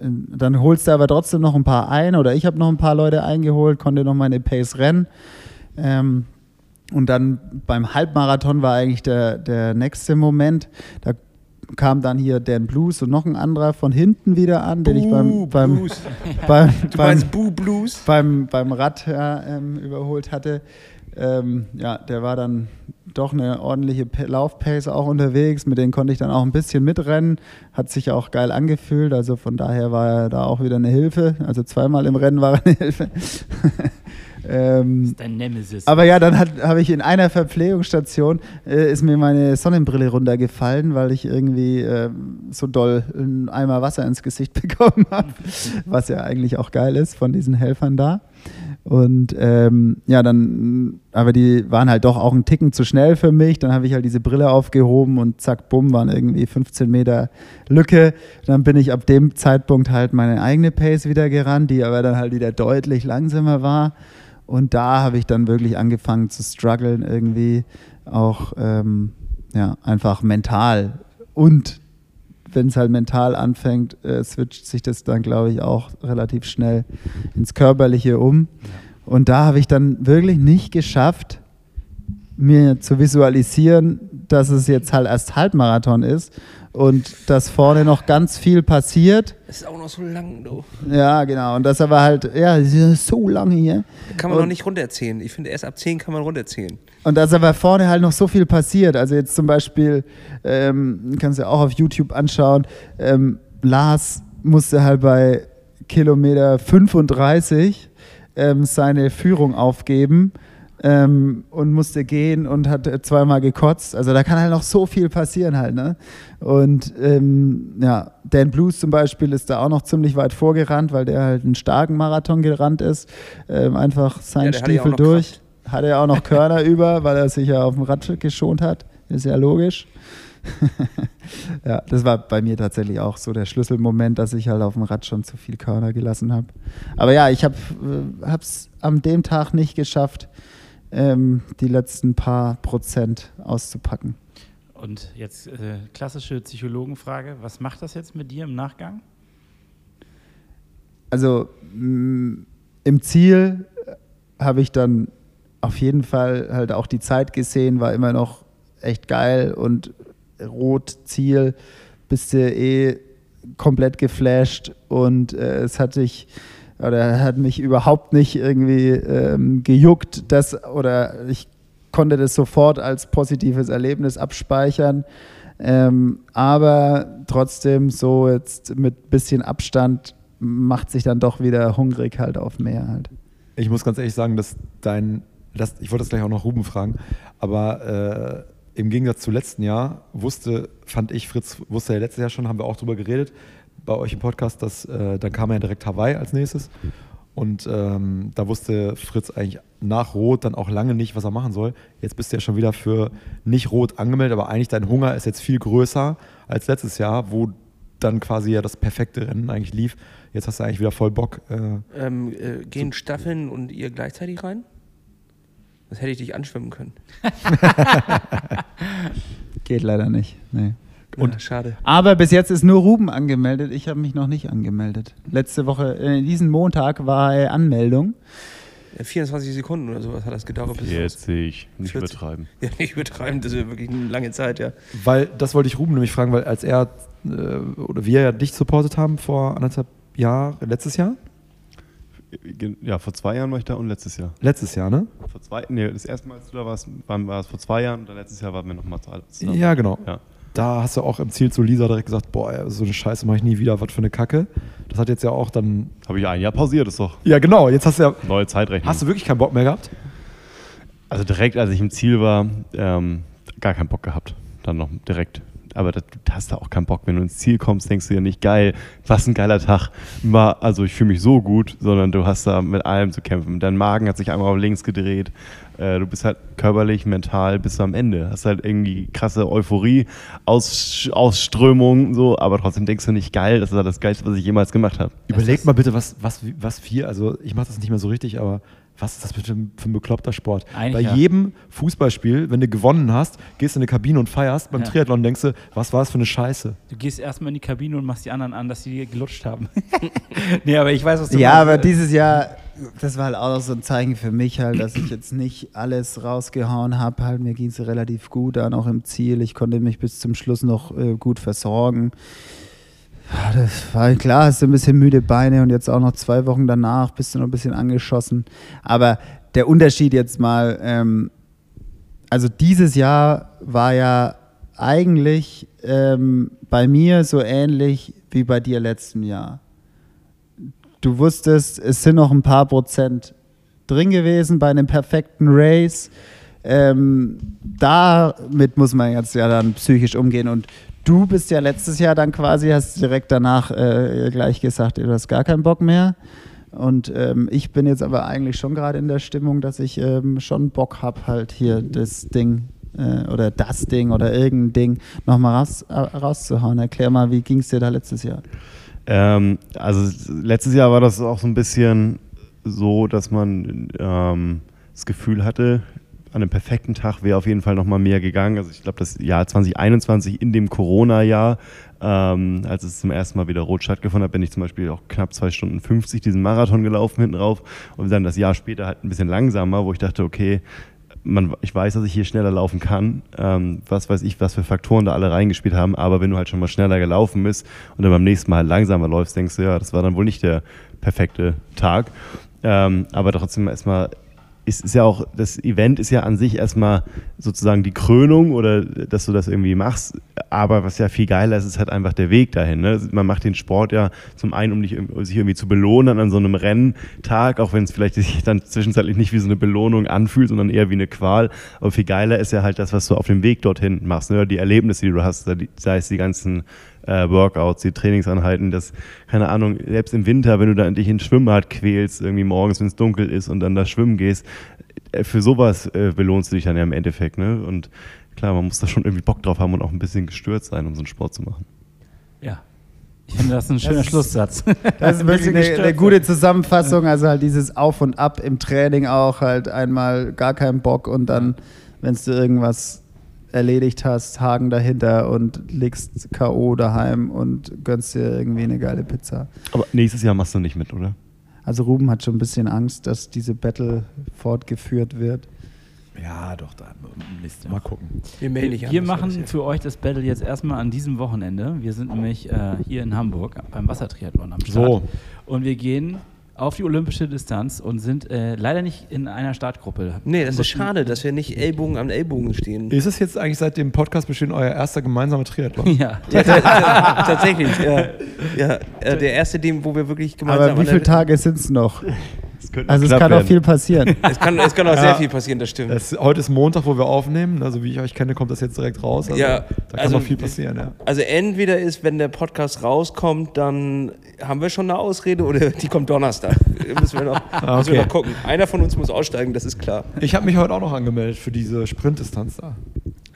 dann holst du aber trotzdem noch ein paar ein oder ich habe noch ein paar Leute eingeholt, konnte noch meine Pace rennen. Und dann beim Halbmarathon war eigentlich der nächste Moment, da kam dann hier Dan Blues und noch ein anderer von hinten wieder an, den ich beim Rad überholt hatte. Ja, der war dann doch eine ordentliche Laufpace auch unterwegs, mit denen konnte ich dann auch ein bisschen mitrennen, hat sich auch geil angefühlt, also von daher war er da auch wieder eine Hilfe, also zweimal im Rennen war er eine Hilfe. Das ist dein Nemesis. Aber ja, dann habe ich in einer Verpflegungsstation ist mir meine Sonnenbrille runtergefallen, weil ich irgendwie so doll einen Eimer Wasser ins Gesicht bekommen habe, was ja eigentlich auch geil ist von diesen Helfern da. Und ja, dann, aber die waren halt doch auch einen Ticken zu schnell für mich, dann habe ich halt diese Brille aufgehoben und zack, bumm, waren irgendwie 15 Meter Lücke. Dann bin ich ab dem Zeitpunkt halt meine eigene Pace wieder gerannt, die aber dann halt wieder deutlich langsamer war. Und da habe ich dann wirklich angefangen zu strugglen irgendwie, auch ja, einfach mental. Und wenn es halt mental anfängt, switcht sich das dann, glaube ich, auch relativ schnell ins Körperliche um. Ja. Und da habe ich dann wirklich nicht geschafft, mir zu visualisieren, dass es jetzt halt erst Halbmarathon ist und dass vorne noch ganz viel passiert. Das ist auch noch so lang, du. Ja, genau. Und das aber halt, ja, so lange hier. Kann man noch nicht runterzählen. Ich finde, erst ab 10 kann man runterzählen. Und dass aber vorne halt noch so viel passiert. Also jetzt zum Beispiel, kannst du ja auch auf YouTube anschauen, Lars musste halt bei Kilometer 35 seine Führung aufgeben. Und musste gehen und hat zweimal gekotzt. Also da kann halt noch so viel passieren halt, ne? Und ja, Dan Blues zum Beispiel ist da auch noch ziemlich weit vorgerannt, weil der halt einen starken Marathon gerannt ist. Einfach seinen Stiefel durch. Hatte ja auch noch Körner über, weil er sich ja auf dem Rad geschont hat. Ist ja logisch. Ja, das war bei mir tatsächlich auch so der Schlüsselmoment, dass ich halt auf dem Rad schon zu viel Körner gelassen habe. Aber ja, ich habe es an dem Tag nicht geschafft, die letzten paar Prozent auszupacken. Und jetzt klassische Psychologenfrage, was macht das jetzt mit dir im Nachgang? Also im Ziel habe ich dann auf jeden Fall halt auch die Zeit gesehen, war immer noch echt geil und rot Ziel, bist du komplett geflasht und es hat dich oder hat mich überhaupt nicht irgendwie gejuckt, das, oder ich konnte das sofort als positives Erlebnis abspeichern. Aber trotzdem so jetzt mit bisschen Abstand macht sich dann doch wieder hungrig halt auf mehr halt. Ich muss ganz ehrlich sagen, dass ich wollte das gleich auch noch Ruben fragen, aber im Gegensatz zu letzten Jahr fand ich, Fritz wusste ja letztes Jahr schon, haben wir auch drüber geredet, bei euch im Podcast, dass dann kam ja direkt Hawaii als nächstes und da wusste Fritz eigentlich nach Rot dann auch lange nicht, was er machen soll. Jetzt bist du ja schon wieder für nicht Rot angemeldet, aber eigentlich dein Hunger ist jetzt viel größer als letztes Jahr, wo dann quasi ja das perfekte Rennen eigentlich lief. Jetzt hast du eigentlich wieder voll Bock. Gehen Staffeln und ihr gleichzeitig rein? Das hätte ich dich anschwimmen können. Geht leider nicht, nee. Und, ja, schade. Aber bis jetzt ist nur Ruben angemeldet, ich habe mich noch nicht angemeldet. Letzte Woche, diesen Montag war Anmeldung. 24 Sekunden oder sowas hat das gedauert. 40, nicht übertreiben. Ja, nicht übertreiben, das ist wirklich eine lange Zeit, ja. Weil, das wollte ich Ruben nämlich fragen, weil als er oder wir ja dich supportet haben vor anderthalb Jahren, letztes Jahr? Ja, vor 2 Jahren war ich da und letztes Jahr. Letztes Jahr, ne? Das erste Mal, als du da warst, war es vor 2 Jahren und dann letztes Jahr waren wir nochmal zusammen. Ja, genau. Ja. Da hast du auch im Ziel zu Lisa direkt gesagt, boah, so eine Scheiße mache ich nie wieder, was für eine Kacke. Das hat jetzt ja auch dann... Habe ich 1 Jahr pausiert, ist doch... Ja, genau, jetzt hast du ja... Neue Zeitrechnung. Hast du wirklich keinen Bock mehr gehabt? Also direkt, als ich im Ziel war, gar keinen Bock gehabt. Dann noch direkt. Aber das, du hast da auch keinen Bock. Wenn du ins Ziel kommst, denkst du ja nicht, geil, was ein geiler Tag. Also ich fühle mich so gut, sondern du hast da mit allem zu kämpfen. Dein Magen hat sich einmal auf links gedreht. Du bist halt körperlich, mental bis am Ende. Hast halt irgendwie krasse Euphorie, Ausströmung, so, aber trotzdem denkst du nicht, geil, das ist das Geilste, was ich jemals gemacht habe. Überlegt mal bitte, was wir, also ich mache das nicht mehr so richtig, aber was ist das bitte für ein bekloppter Sport? Eigentlich bei jedem Fußballspiel, wenn du gewonnen hast, gehst du in eine Kabine und feierst. Beim Triathlon denkst du, was war das für eine Scheiße? Du gehst erstmal in die Kabine und machst die anderen an, dass die gelutscht haben. Nee, aber ich weiß, was du meinst. Ja, aber dieses Jahr, das war halt auch so ein Zeichen für mich halt, dass ich jetzt nicht alles rausgehauen habe. Halt, mir ging es relativ gut an, auch im Ziel. Ich konnte mich bis zum Schluss noch gut versorgen. Das war klar, hast du ein bisschen müde Beine und jetzt auch noch 2 Wochen danach bist du noch ein bisschen angeschossen. Aber der Unterschied jetzt mal, also dieses Jahr war ja eigentlich bei mir so ähnlich wie bei dir letztem Jahr. Du wusstest, es sind noch ein paar Prozent drin gewesen bei einem perfekten Race. Damit muss man jetzt ja dann psychisch umgehen und du bist ja letztes Jahr dann quasi, hast direkt danach gleich gesagt, du hast gar keinen Bock mehr. Und ich bin jetzt aber eigentlich schon gerade in der Stimmung, dass ich schon Bock habe, halt hier das Ding nochmal rauszuhauen. Erklär mal, wie ging es dir da letztes Jahr? Also letztes Jahr war das auch so ein bisschen so, dass man das Gefühl hatte, an einem perfekten Tag wäre auf jeden Fall noch mal mehr gegangen. Also ich glaube, das Jahr 2021 in dem Corona-Jahr, als es zum ersten Mal wieder rot stattgefunden hat, bin ich zum Beispiel auch knapp 2:50 diesen Marathon gelaufen hinten rauf und dann das Jahr später halt ein bisschen langsamer, wo ich dachte, okay, ich weiß, dass ich hier schneller laufen kann, was weiß ich, was für Faktoren da alle reingespielt haben, aber wenn du halt schon mal schneller gelaufen bist und dann beim nächsten Mal halt langsamer läufst, denkst du, ja, das war dann wohl nicht der perfekte Tag. Aber trotzdem erstmal... Ist ja auch, das Event ist ja an sich erstmal sozusagen die Krönung oder dass du das irgendwie machst, aber was ja viel geiler ist, ist halt einfach der Weg dahin. Ne? Man macht den Sport ja zum einen, um sich irgendwie zu belohnen an so einem Renntag, auch wenn es vielleicht sich dann zwischenzeitlich nicht wie so eine Belohnung anfühlt, sondern eher wie eine Qual. Aber viel geiler ist ja halt das, was du auf dem Weg dorthin machst, ne? Die Erlebnisse, die du hast, sei es die ganzen Workouts, die Trainingsanheiten, das, keine Ahnung, selbst im Winter, wenn du dann dich in Schwimmbad quälst, irgendwie morgens, wenn es dunkel ist und dann da schwimmen gehst, für sowas belohnst du dich dann ja im Endeffekt, ne? Und klar, man muss da schon irgendwie Bock drauf haben und auch ein bisschen gestört sein, um so einen Sport zu machen. Ja. Ich finde, das ist ein schöner Schlusssatz. Das ist wirklich eine gute Zusammenfassung, also halt dieses Auf und Ab im Training auch, halt einmal gar keinen Bock und dann, wenn du irgendwas erledigt hast, Haken dahinter und legst K.O. daheim und gönnst dir irgendwie eine geile Pizza. Aber nächstes Jahr machst du nicht mit, oder? Also Ruben hat schon ein bisschen Angst, dass diese Battle fortgeführt wird. Ja, doch, dann mal gucken. Wir machen für euch das Battle jetzt erstmal an diesem Wochenende. Wir sind nämlich hier in Hamburg beim Wassertriathlon am Start. So. Und wir gehen auf die olympische Distanz und sind leider nicht in einer Startgruppe. Nee, das ist schade, dass wir nicht Ellbogen an Ellbogen stehen. Ist es jetzt eigentlich seit dem Podcast bestehen euer erster gemeinsamer Triathlon? Ja, ja, tatsächlich. Ja. Ja, der erste, wo wir wirklich gemeinsam... Aber wie viele Tage sind es noch? Also es kann auch viel passieren. Es kann auch sehr viel passieren, das stimmt. Heute ist Montag, wo wir aufnehmen. Also wie ich euch kenne, kommt das jetzt direkt raus. Also ja, da kann noch viel passieren. Ja. Also entweder ist, wenn der Podcast rauskommt, dann haben wir schon eine Ausrede oder die kommt Donnerstag. Müssen wir noch gucken. Einer von uns muss aussteigen, das ist klar. Ich habe mich heute auch noch angemeldet für diese Sprintdistanz da.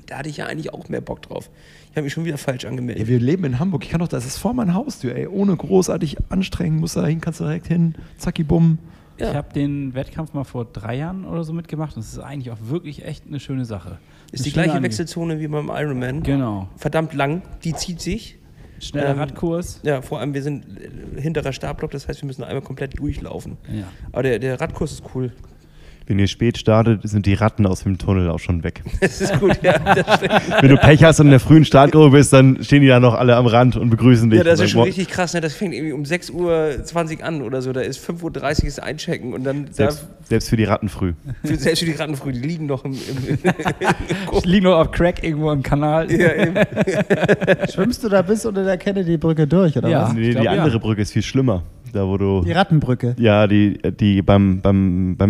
Da hatte ich ja eigentlich auch mehr Bock drauf. Ich habe mich schon wieder falsch angemeldet. Ja, wir leben in Hamburg. Ich kann doch, das ist vor meiner Haustür, ey. Ohne großartig anstrengen muss da hin, kannst du direkt hin. Zacki, bumm. Ja. Ich habe den Wettkampf mal vor 3 Jahren oder so mitgemacht und es ist eigentlich auch wirklich echt eine schöne Sache. Ist die gleiche Wechselzone wie beim Ironman. Genau. Verdammt lang, die zieht sich. Schneller Radkurs. Ja, vor allem wir sind hinterer Startblock, das heißt wir müssen einmal komplett durchlaufen. Ja. Aber der Radkurs ist cool. Wenn ihr spät startet, sind die Ratten aus dem Tunnel auch schon weg. Das ist gut, ja. Wenn du Pech hast und in der frühen Startgruppe bist, dann stehen die da noch alle am Rand und begrüßen dich. Ja, das ist schon richtig krass. Ne? Das fängt irgendwie um 6:20 Uhr an oder so. Da ist 5:30 Uhr das Einchecken. Und dann selbst für die Ratten früh. Selbst für die Ratten früh. Die liegen noch im liegen noch auf Crack irgendwo im Kanal. Ja, eben. Schwimmst du da bis unter der Kennedy-Brücke durch, oder was? Nee, die andere Brücke ist viel schlimmer. Da, wo du, die Rattenbrücke. Ja, die beim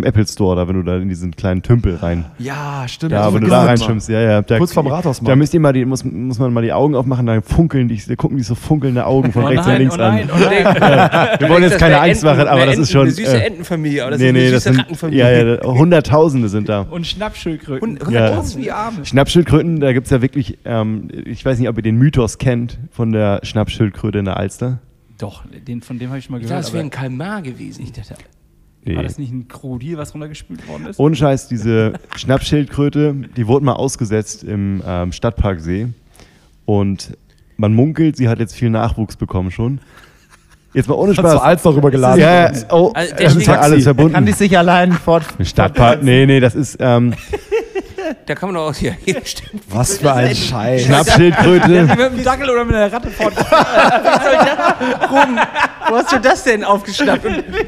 Apple Store, da wenn du da in diesen kleinen Tümpel rein. Ja, stimmt. Ja, wenn du da reinschwimmst, ja. Kurz vorm Rathaus. Da muss man mal die Augen aufmachen, da gucken die so funkelnde Augen von rechts und links an. Wir wollen jetzt keine Angst machen, aber das ist schon. Eine süße Entenfamilie, aber das ist eine süße Rattenfamilie. Ja, Hunderttausende sind da. Und Schnappschildkröten. Hunderttausend wie Arme. Schnappschildkröten, da gibt es ja wirklich, ich weiß nicht, ob ihr den Mythos kennt von der Schnappschildkröte in der Alster. Doch, von dem habe ich schon mal gehört. Das wäre ein Kalmar gewesen. Ich dachte, war das nicht ein Krokodil, was runtergespült worden ist? Ohne Scheiß, diese Schnappschildkröte, die wurde mal ausgesetzt im Stadtparksee. Und man munkelt, sie hat jetzt viel Nachwuchs bekommen schon. Jetzt mal ohne Spaß. Hat zu Alster rübergeladen. Ja, das ist ja alles verbunden. Kann die sich allein Stadtpark, nee, das ist... Da kann man doch auch hier stimmt. Was für ein Scheiß. Schnappschildkröte. Ja, mit einem Dackel oder mit einer Ratte fort. Ruben, wo hast du das denn aufgeschnappt?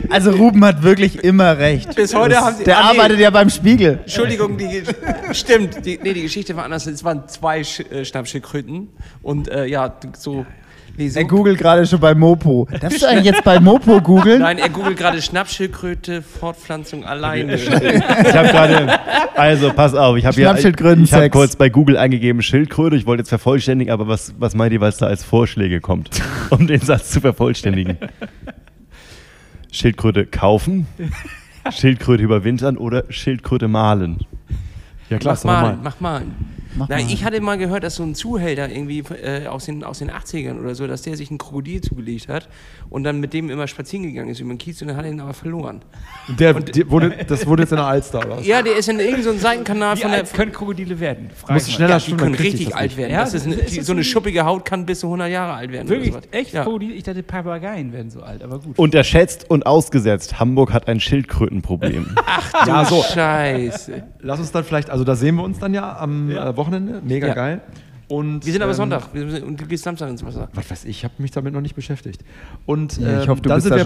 Also Ruben hat wirklich immer recht. Bis heute haben sie... Der arbeitet ja beim Spiegel. Entschuldigung, die Geschichte war anders. Es waren 2 Schnappschildkröten und so... Er googelt gerade schon bei Mopo. Darfst du eigentlich jetzt bei Mopo googeln? Nein, er googelt gerade Schnappschildkröte, Fortpflanzung alleine. Ich habe gerade, also pass auf, ich habe kurz bei Google eingegeben Schildkröte. Ich wollte jetzt vervollständigen, aber was meint ihr, was da als Vorschläge kommt, um den Satz zu vervollständigen? Schildkröte kaufen, Schildkröte überwintern oder Schildkröte malen? Ja, klar, mach malen. Ich hatte mal gehört, dass so ein Zuhälter irgendwie aus den 80ern oder so, dass der sich ein Krokodil zugelegt hat und dann mit dem immer spazieren gegangen ist über den Kiez und dann hat er ihn aber verloren. Das wurde jetzt in der Alster, oder? Ja, der ist in irgendeinem Seitenkanal. Können Krokodile werden? Muss schneller schwimmen. Die können richtig alt werden. Ja, so eine schuppige Haut kann bis zu 100 Jahre alt werden. Wirklich? Oder echt? Ja. Krokodile? Ich dachte, Papageien werden so alt, aber gut. Unterschätzt und ausgesetzt. Hamburg hat ein Schildkrötenproblem. Ach du Scheiße. Lass uns dann vielleicht, also da sehen wir uns dann ja am Wochenende, mega geil. Und, wir sind aber Sonntag und du gehst Samstag ins Wasser. Was weiß ich habe mich damit noch nicht beschäftigt. Und ich hoffe, dann sind wir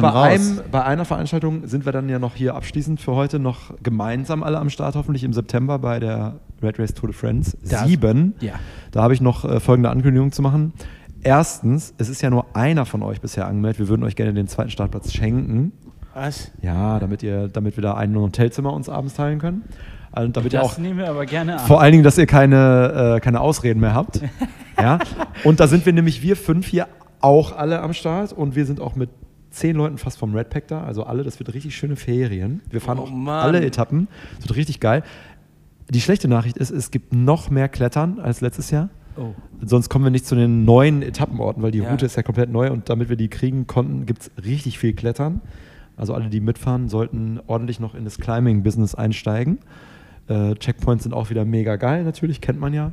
bei einer Veranstaltung, sind wir dann ja noch hier abschließend für heute noch gemeinsam alle am Start, hoffentlich im September bei der Red Race Tour de France 7. Ja. Da habe ich noch folgende Ankündigung zu machen. Erstens, es ist ja nur einer von euch bisher angemeldet, wir würden euch gerne den 2. Startplatz schenken. Was? Ja, damit wir da ein Hotelzimmer uns abends teilen können. Also damit das nehmen wir aber gerne an. Vor allen Dingen, dass ihr keine Ausreden mehr habt. Ja? Und da sind wir nämlich, wir 5 hier auch alle am Start. Und wir sind auch mit 10 Leuten fast vom Red Pack da. Also alle, das wird richtig schöne Ferien. Wir fahren alle Etappen. Das wird richtig geil. Die schlechte Nachricht ist, es gibt noch mehr Klettern als letztes Jahr. Oh. Sonst kommen wir nicht zu den neuen Etappenorten, weil die Route ist ja komplett neu. Und damit wir die kriegen konnten, gibt es richtig viel Klettern. Also alle, die mitfahren, sollten ordentlich noch in das Climbing-Business einsteigen. Checkpoints sind auch wieder mega geil, natürlich, kennt man ja.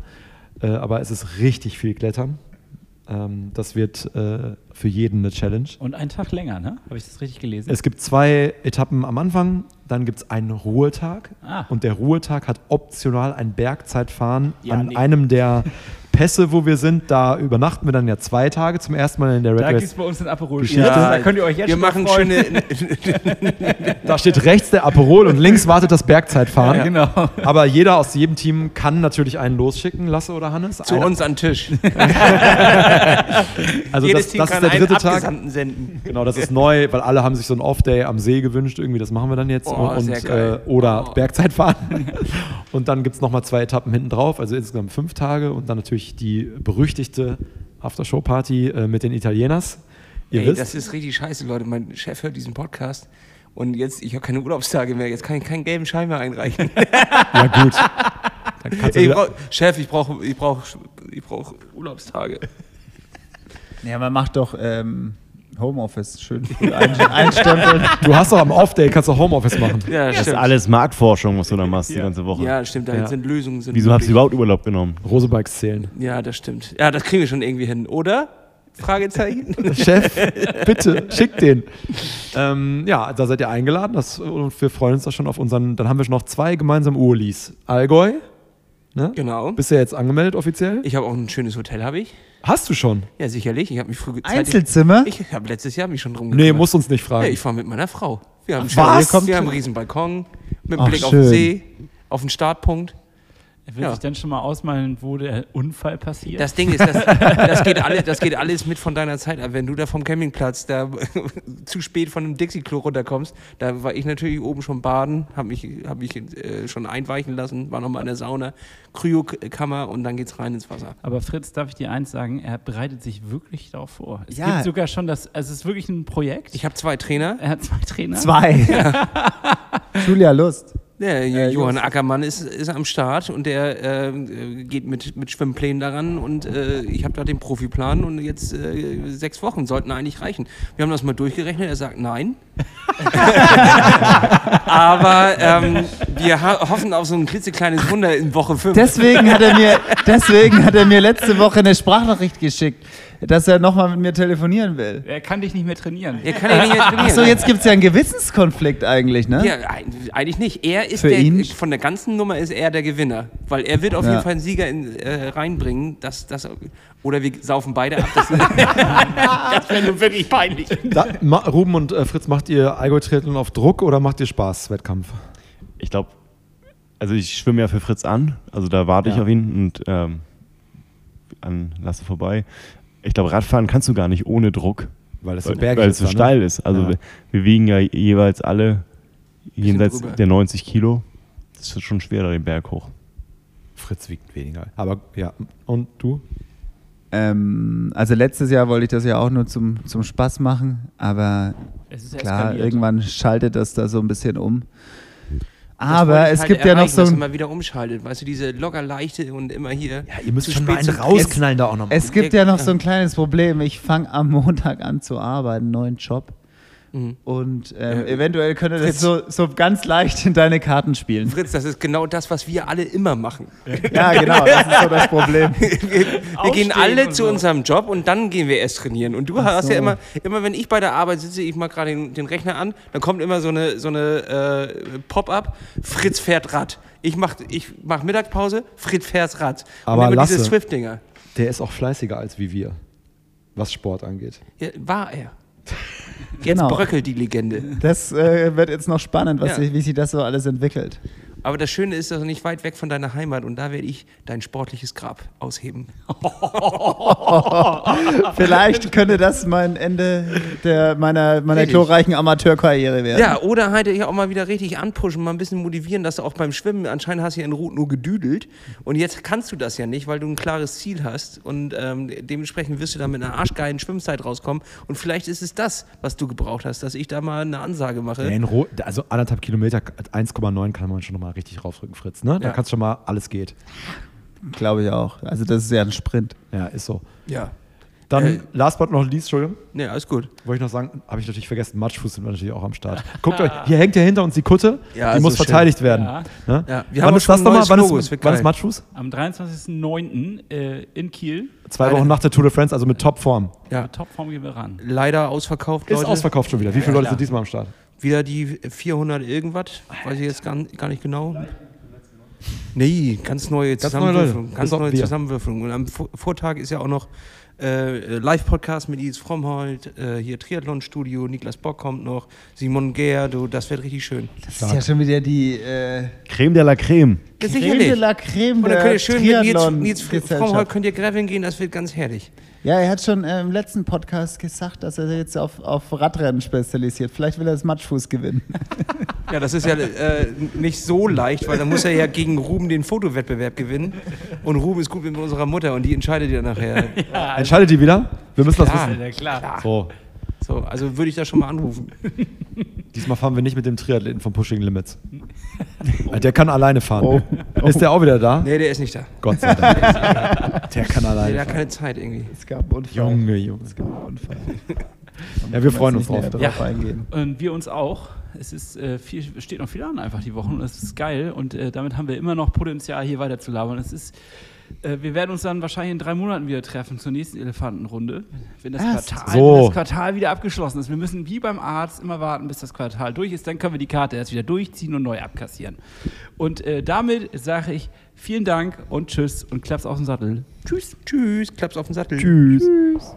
Aber es ist richtig viel Klettern. Das wird für jeden eine Challenge. Und einen Tag länger, ne? Habe ich das richtig gelesen? Es gibt 2 Etappen am Anfang, dann gibt es einen Ruhetag. Und der Ruhetag hat optional ein Bergzeitfahren an einem der Pässe, wo wir sind, da übernachten wir dann ja 2 Tage zum ersten Mal in der Red Race. Da gibt es bei uns den Aperol-Geschichte. Ja, da könnt ihr euch jetzt schon machen schöne. Da steht rechts der Aperol und links wartet das Bergzeitfahren. Ja, genau. Aber jeder aus jedem Team kann natürlich einen losschicken, Lasse oder Hannes. Zu einer. Uns an den Tisch. Also das ist der dritte Tag. Senden. Genau, das ist neu, weil alle haben sich so einen Off-Day am See gewünscht. Irgendwie, das machen wir dann jetzt. Oh, und, oder Bergzeitfahren. Und dann gibt es nochmal 2 Etappen hinten drauf, also insgesamt 5 Tage und dann natürlich die berüchtigte Aftershow-Party mit den Italieners. Ihr wisst, das ist richtig scheiße, Leute. Mein Chef hört diesen Podcast und jetzt, ich habe keine Urlaubstage mehr, jetzt kann ich keinen gelben Schein mehr einreichen. Ja gut. Dann Chef, ich brauch Urlaubstage. Ja, man macht doch Homeoffice schön früh einstempeln. Du hast doch am Off-Day, kannst du Homeoffice machen. Ja, das stimmt. Ist alles Marktforschung, was du da machst, die ganze Woche. Ja, stimmt, da sind Lösungen. Wieso hast du überhaupt Urlaub genommen? Rosebikes zählen. Ja, das stimmt. Ja, das kriegen wir schon irgendwie hin, oder? Fragezeichen. Chef, bitte, schick den. Ja, da seid ihr eingeladen und wir freuen uns da schon auf unseren, dann haben wir schon noch 2 gemeinsame Urlis. Allgäu. Ne? Genau. Bist du ja jetzt angemeldet offiziell? Ich habe auch ein schönes Hotel, habe ich. Hast du schon? Ja, sicherlich. Ich habe mich früh gezeigt. Einzelzimmer? Ich habe letztes Jahr mich schon drum gekümmert. Nee, musst uns nicht fragen. Ja, ich fahre mit meiner Frau. Wir haben einen riesen Balkon mit einem Blick auf den See, auf den Startpunkt. Will ich dann schon mal ausmalen, wo der Unfall passiert? Das Ding ist, das geht alles mit von deiner Zeit ab. Wenn du da vom Campingplatz da zu spät von einem Dixie-Klo runterkommst, da war ich natürlich oben schon baden, hab mich schon einweichen lassen, war nochmal in der Sauna, Kryokammer und dann geht's rein ins Wasser. Aber Fritz, darf ich dir eins sagen, er bereitet sich wirklich darauf vor. Es gibt sogar schon es ist wirklich ein Projekt. Ich habe 2 Trainer. Er hat 2 Trainer? 2. Ja. Julia Lust. Ja, Johann Ackermann ist am Start und der geht mit Schwimmplänen daran und ich habe da den Profiplan und jetzt 6 Wochen sollten eigentlich reichen. Wir haben das mal durchgerechnet, er sagt nein. Aber wir hoffen auf so ein klitzekleines Wunder in Woche 5. Deswegen hat er mir letzte Woche eine Sprachnachricht geschickt, dass er nochmal mit mir telefonieren will. Er kann dich nicht mehr trainieren. Achso, jetzt gibt es ja einen Gewissenskonflikt eigentlich, ne? Ja, eigentlich nicht. Von der ganzen Nummer ist er der Gewinner. Weil er wird auf jeden Fall einen Sieger reinbringen. Oder wir saufen beide ab. Das wäre nun wirklich peinlich. Ruben und Fritz, macht ihr Allgäu-Triathlon auf Druck oder macht ihr Spaß, Wettkampf? Ich glaube, also ich schwimme ja für Fritz an. Also da warte ich auf ihn und an Lasse vorbei. Ich glaube, Radfahren kannst du gar nicht ohne Druck, weil es so steil ist. Also wir wiegen ja jeweils alle jenseits der 90 Kilo. Das ist schon schwerer, den Berg hoch. Fritz wiegt weniger. Aber ja, und du? Also letztes Jahr wollte ich das ja auch nur zum Spaß machen, aber klar, irgendwann schaltet das da so ein bisschen um. Aber es gibt ja noch so ein... immer wieder umschaltet, weißt du, diese locker leichte und immer hier... Ja, ihr müsst schon mal einen rausknallen da auch nochmal. Es gibt ja noch so ein kleines Problem. Ich fange am Montag an zu arbeiten, einen neuen Job. Mhm. Und eventuell könnte Fritz das so ganz leicht in deine Karten spielen. Fritz, das ist genau das, was wir alle immer machen. Ja, genau, das ist so das Problem. Wir gehen alle zu unserem Job und dann gehen wir erst trainieren. Und du hast ja immer, wenn ich bei der Arbeit sitze, ich mache gerade den Rechner an, dann kommt immer so eine Pop-up, Fritz fährt Rad. Ich mach Mittagspause, Fritz fährt Rad. Aber und immer Lasse, diese Swift-Dinger. Der ist auch fleißiger als wie wir, was Sport angeht. Ja, war er. Jetzt bröckelt die Legende. Das wird jetzt noch spannend, wie sich das so alles entwickelt. Aber das Schöne ist, dass du nicht weit weg von deiner Heimat und da werde ich dein sportliches Grab ausheben. Vielleicht könnte das mein Ende meiner glorreichen Amateurkarriere werden. Ja, oder halt ich auch mal wieder richtig anpushen, mal ein bisschen motivieren, dass du auch beim Schwimmen, anscheinend hast du ja in Rot nur gedüdelt und jetzt kannst du das ja nicht, weil du ein klares Ziel hast und dementsprechend wirst du da mit einer arschgeilen Schwimmzeit rauskommen und vielleicht ist es das, was du gebraucht hast, dass ich da mal eine Ansage mache. Ja, in Rot, also 1,5 Kilometer, 1,9 kann man schon nochmal richtig raufrücken, Fritz, ne? Ja. Da kannst du schon mal, alles geht. Glaube ich auch. Also das ist ja ein Sprint. Ja, ist so. Ja. Dann, last but not least, Entschuldigung. Nee, alles gut. Wollte ich noch sagen, habe ich natürlich vergessen, Matschfuß sind wir natürlich auch am Start. Guckt euch, hier hängt ja hinter uns die Kutte, ja, die muss verteidigt werden. Ja. Ne? Ja. Wir wann haben ist das nochmal? Wann ist Matschfuß? Am 23.09. In Kiel. 2 Wochen nach der Tour de France, also mit Topform. Ja, mit Topform gehen wir ran. Leider ausverkauft, Leute. Ist ausverkauft schon wieder. Wie viele Leute sind diesmal am Start? Wieder die 400 irgendwas, weiß ich jetzt gar nicht genau. Nee, ganz neue Zusammenwürfelung. Ganz neue Zusammenwürfelung. Und am Vortag ist ja auch noch Live-Podcast mit Nils Frommhold, hier Triathlon-Studio, Niklas Bock kommt noch, Simon Gerdo, das wird richtig schön. Das ist ja schon wieder die Creme de la Creme. Das Creme de la Creme. Und dann könnt ihr schön Triathlon mit Nils Frommhold, könnt ihr graveln gehen, das wird ganz herrlich. Ja, er hat schon im letzten Podcast gesagt, dass er jetzt auf Radrennen spezialisiert. Vielleicht will er das Matschfuß gewinnen. Ja, das ist ja nicht so leicht, weil dann muss er ja gegen Ruben den Fotowettbewerb gewinnen. Und Ruben ist gut mit unserer Mutter und die entscheidet ja nachher. Ja, entscheidet die wieder? Wir müssen das wissen. Ja, klar. So, also würde ich da schon mal anrufen. Diesmal fahren wir nicht mit dem Triathleten von Pushing Limits. Oh. Der kann alleine fahren. Oh. Oh. Ist der auch wieder da? Nee, der ist nicht da. Gott sei Dank. Der kann alleine. Der hat keine Zeit irgendwie. Es gab einen Unfall. Junge. Es gab einen Unfall. Ja, wir freuen uns drauf eingehen. Und wir uns auch. Es ist, steht noch viel an einfach die Wochen. Das ist geil und damit haben wir immer noch Potenzial, hier weiter zu labern. Es ist... Wir werden uns dann wahrscheinlich in 3 Monaten wieder treffen zur nächsten Elefantenrunde, wenn das Quartal wieder abgeschlossen ist. Wir müssen wie beim Arzt immer warten, bis das Quartal durch ist. Dann können wir die Karte erst wieder durchziehen und neu abkassieren. Und damit sage ich vielen Dank und tschüss und klaps auf den Sattel. Tschüss. Klaps auf den Sattel. Tschüss.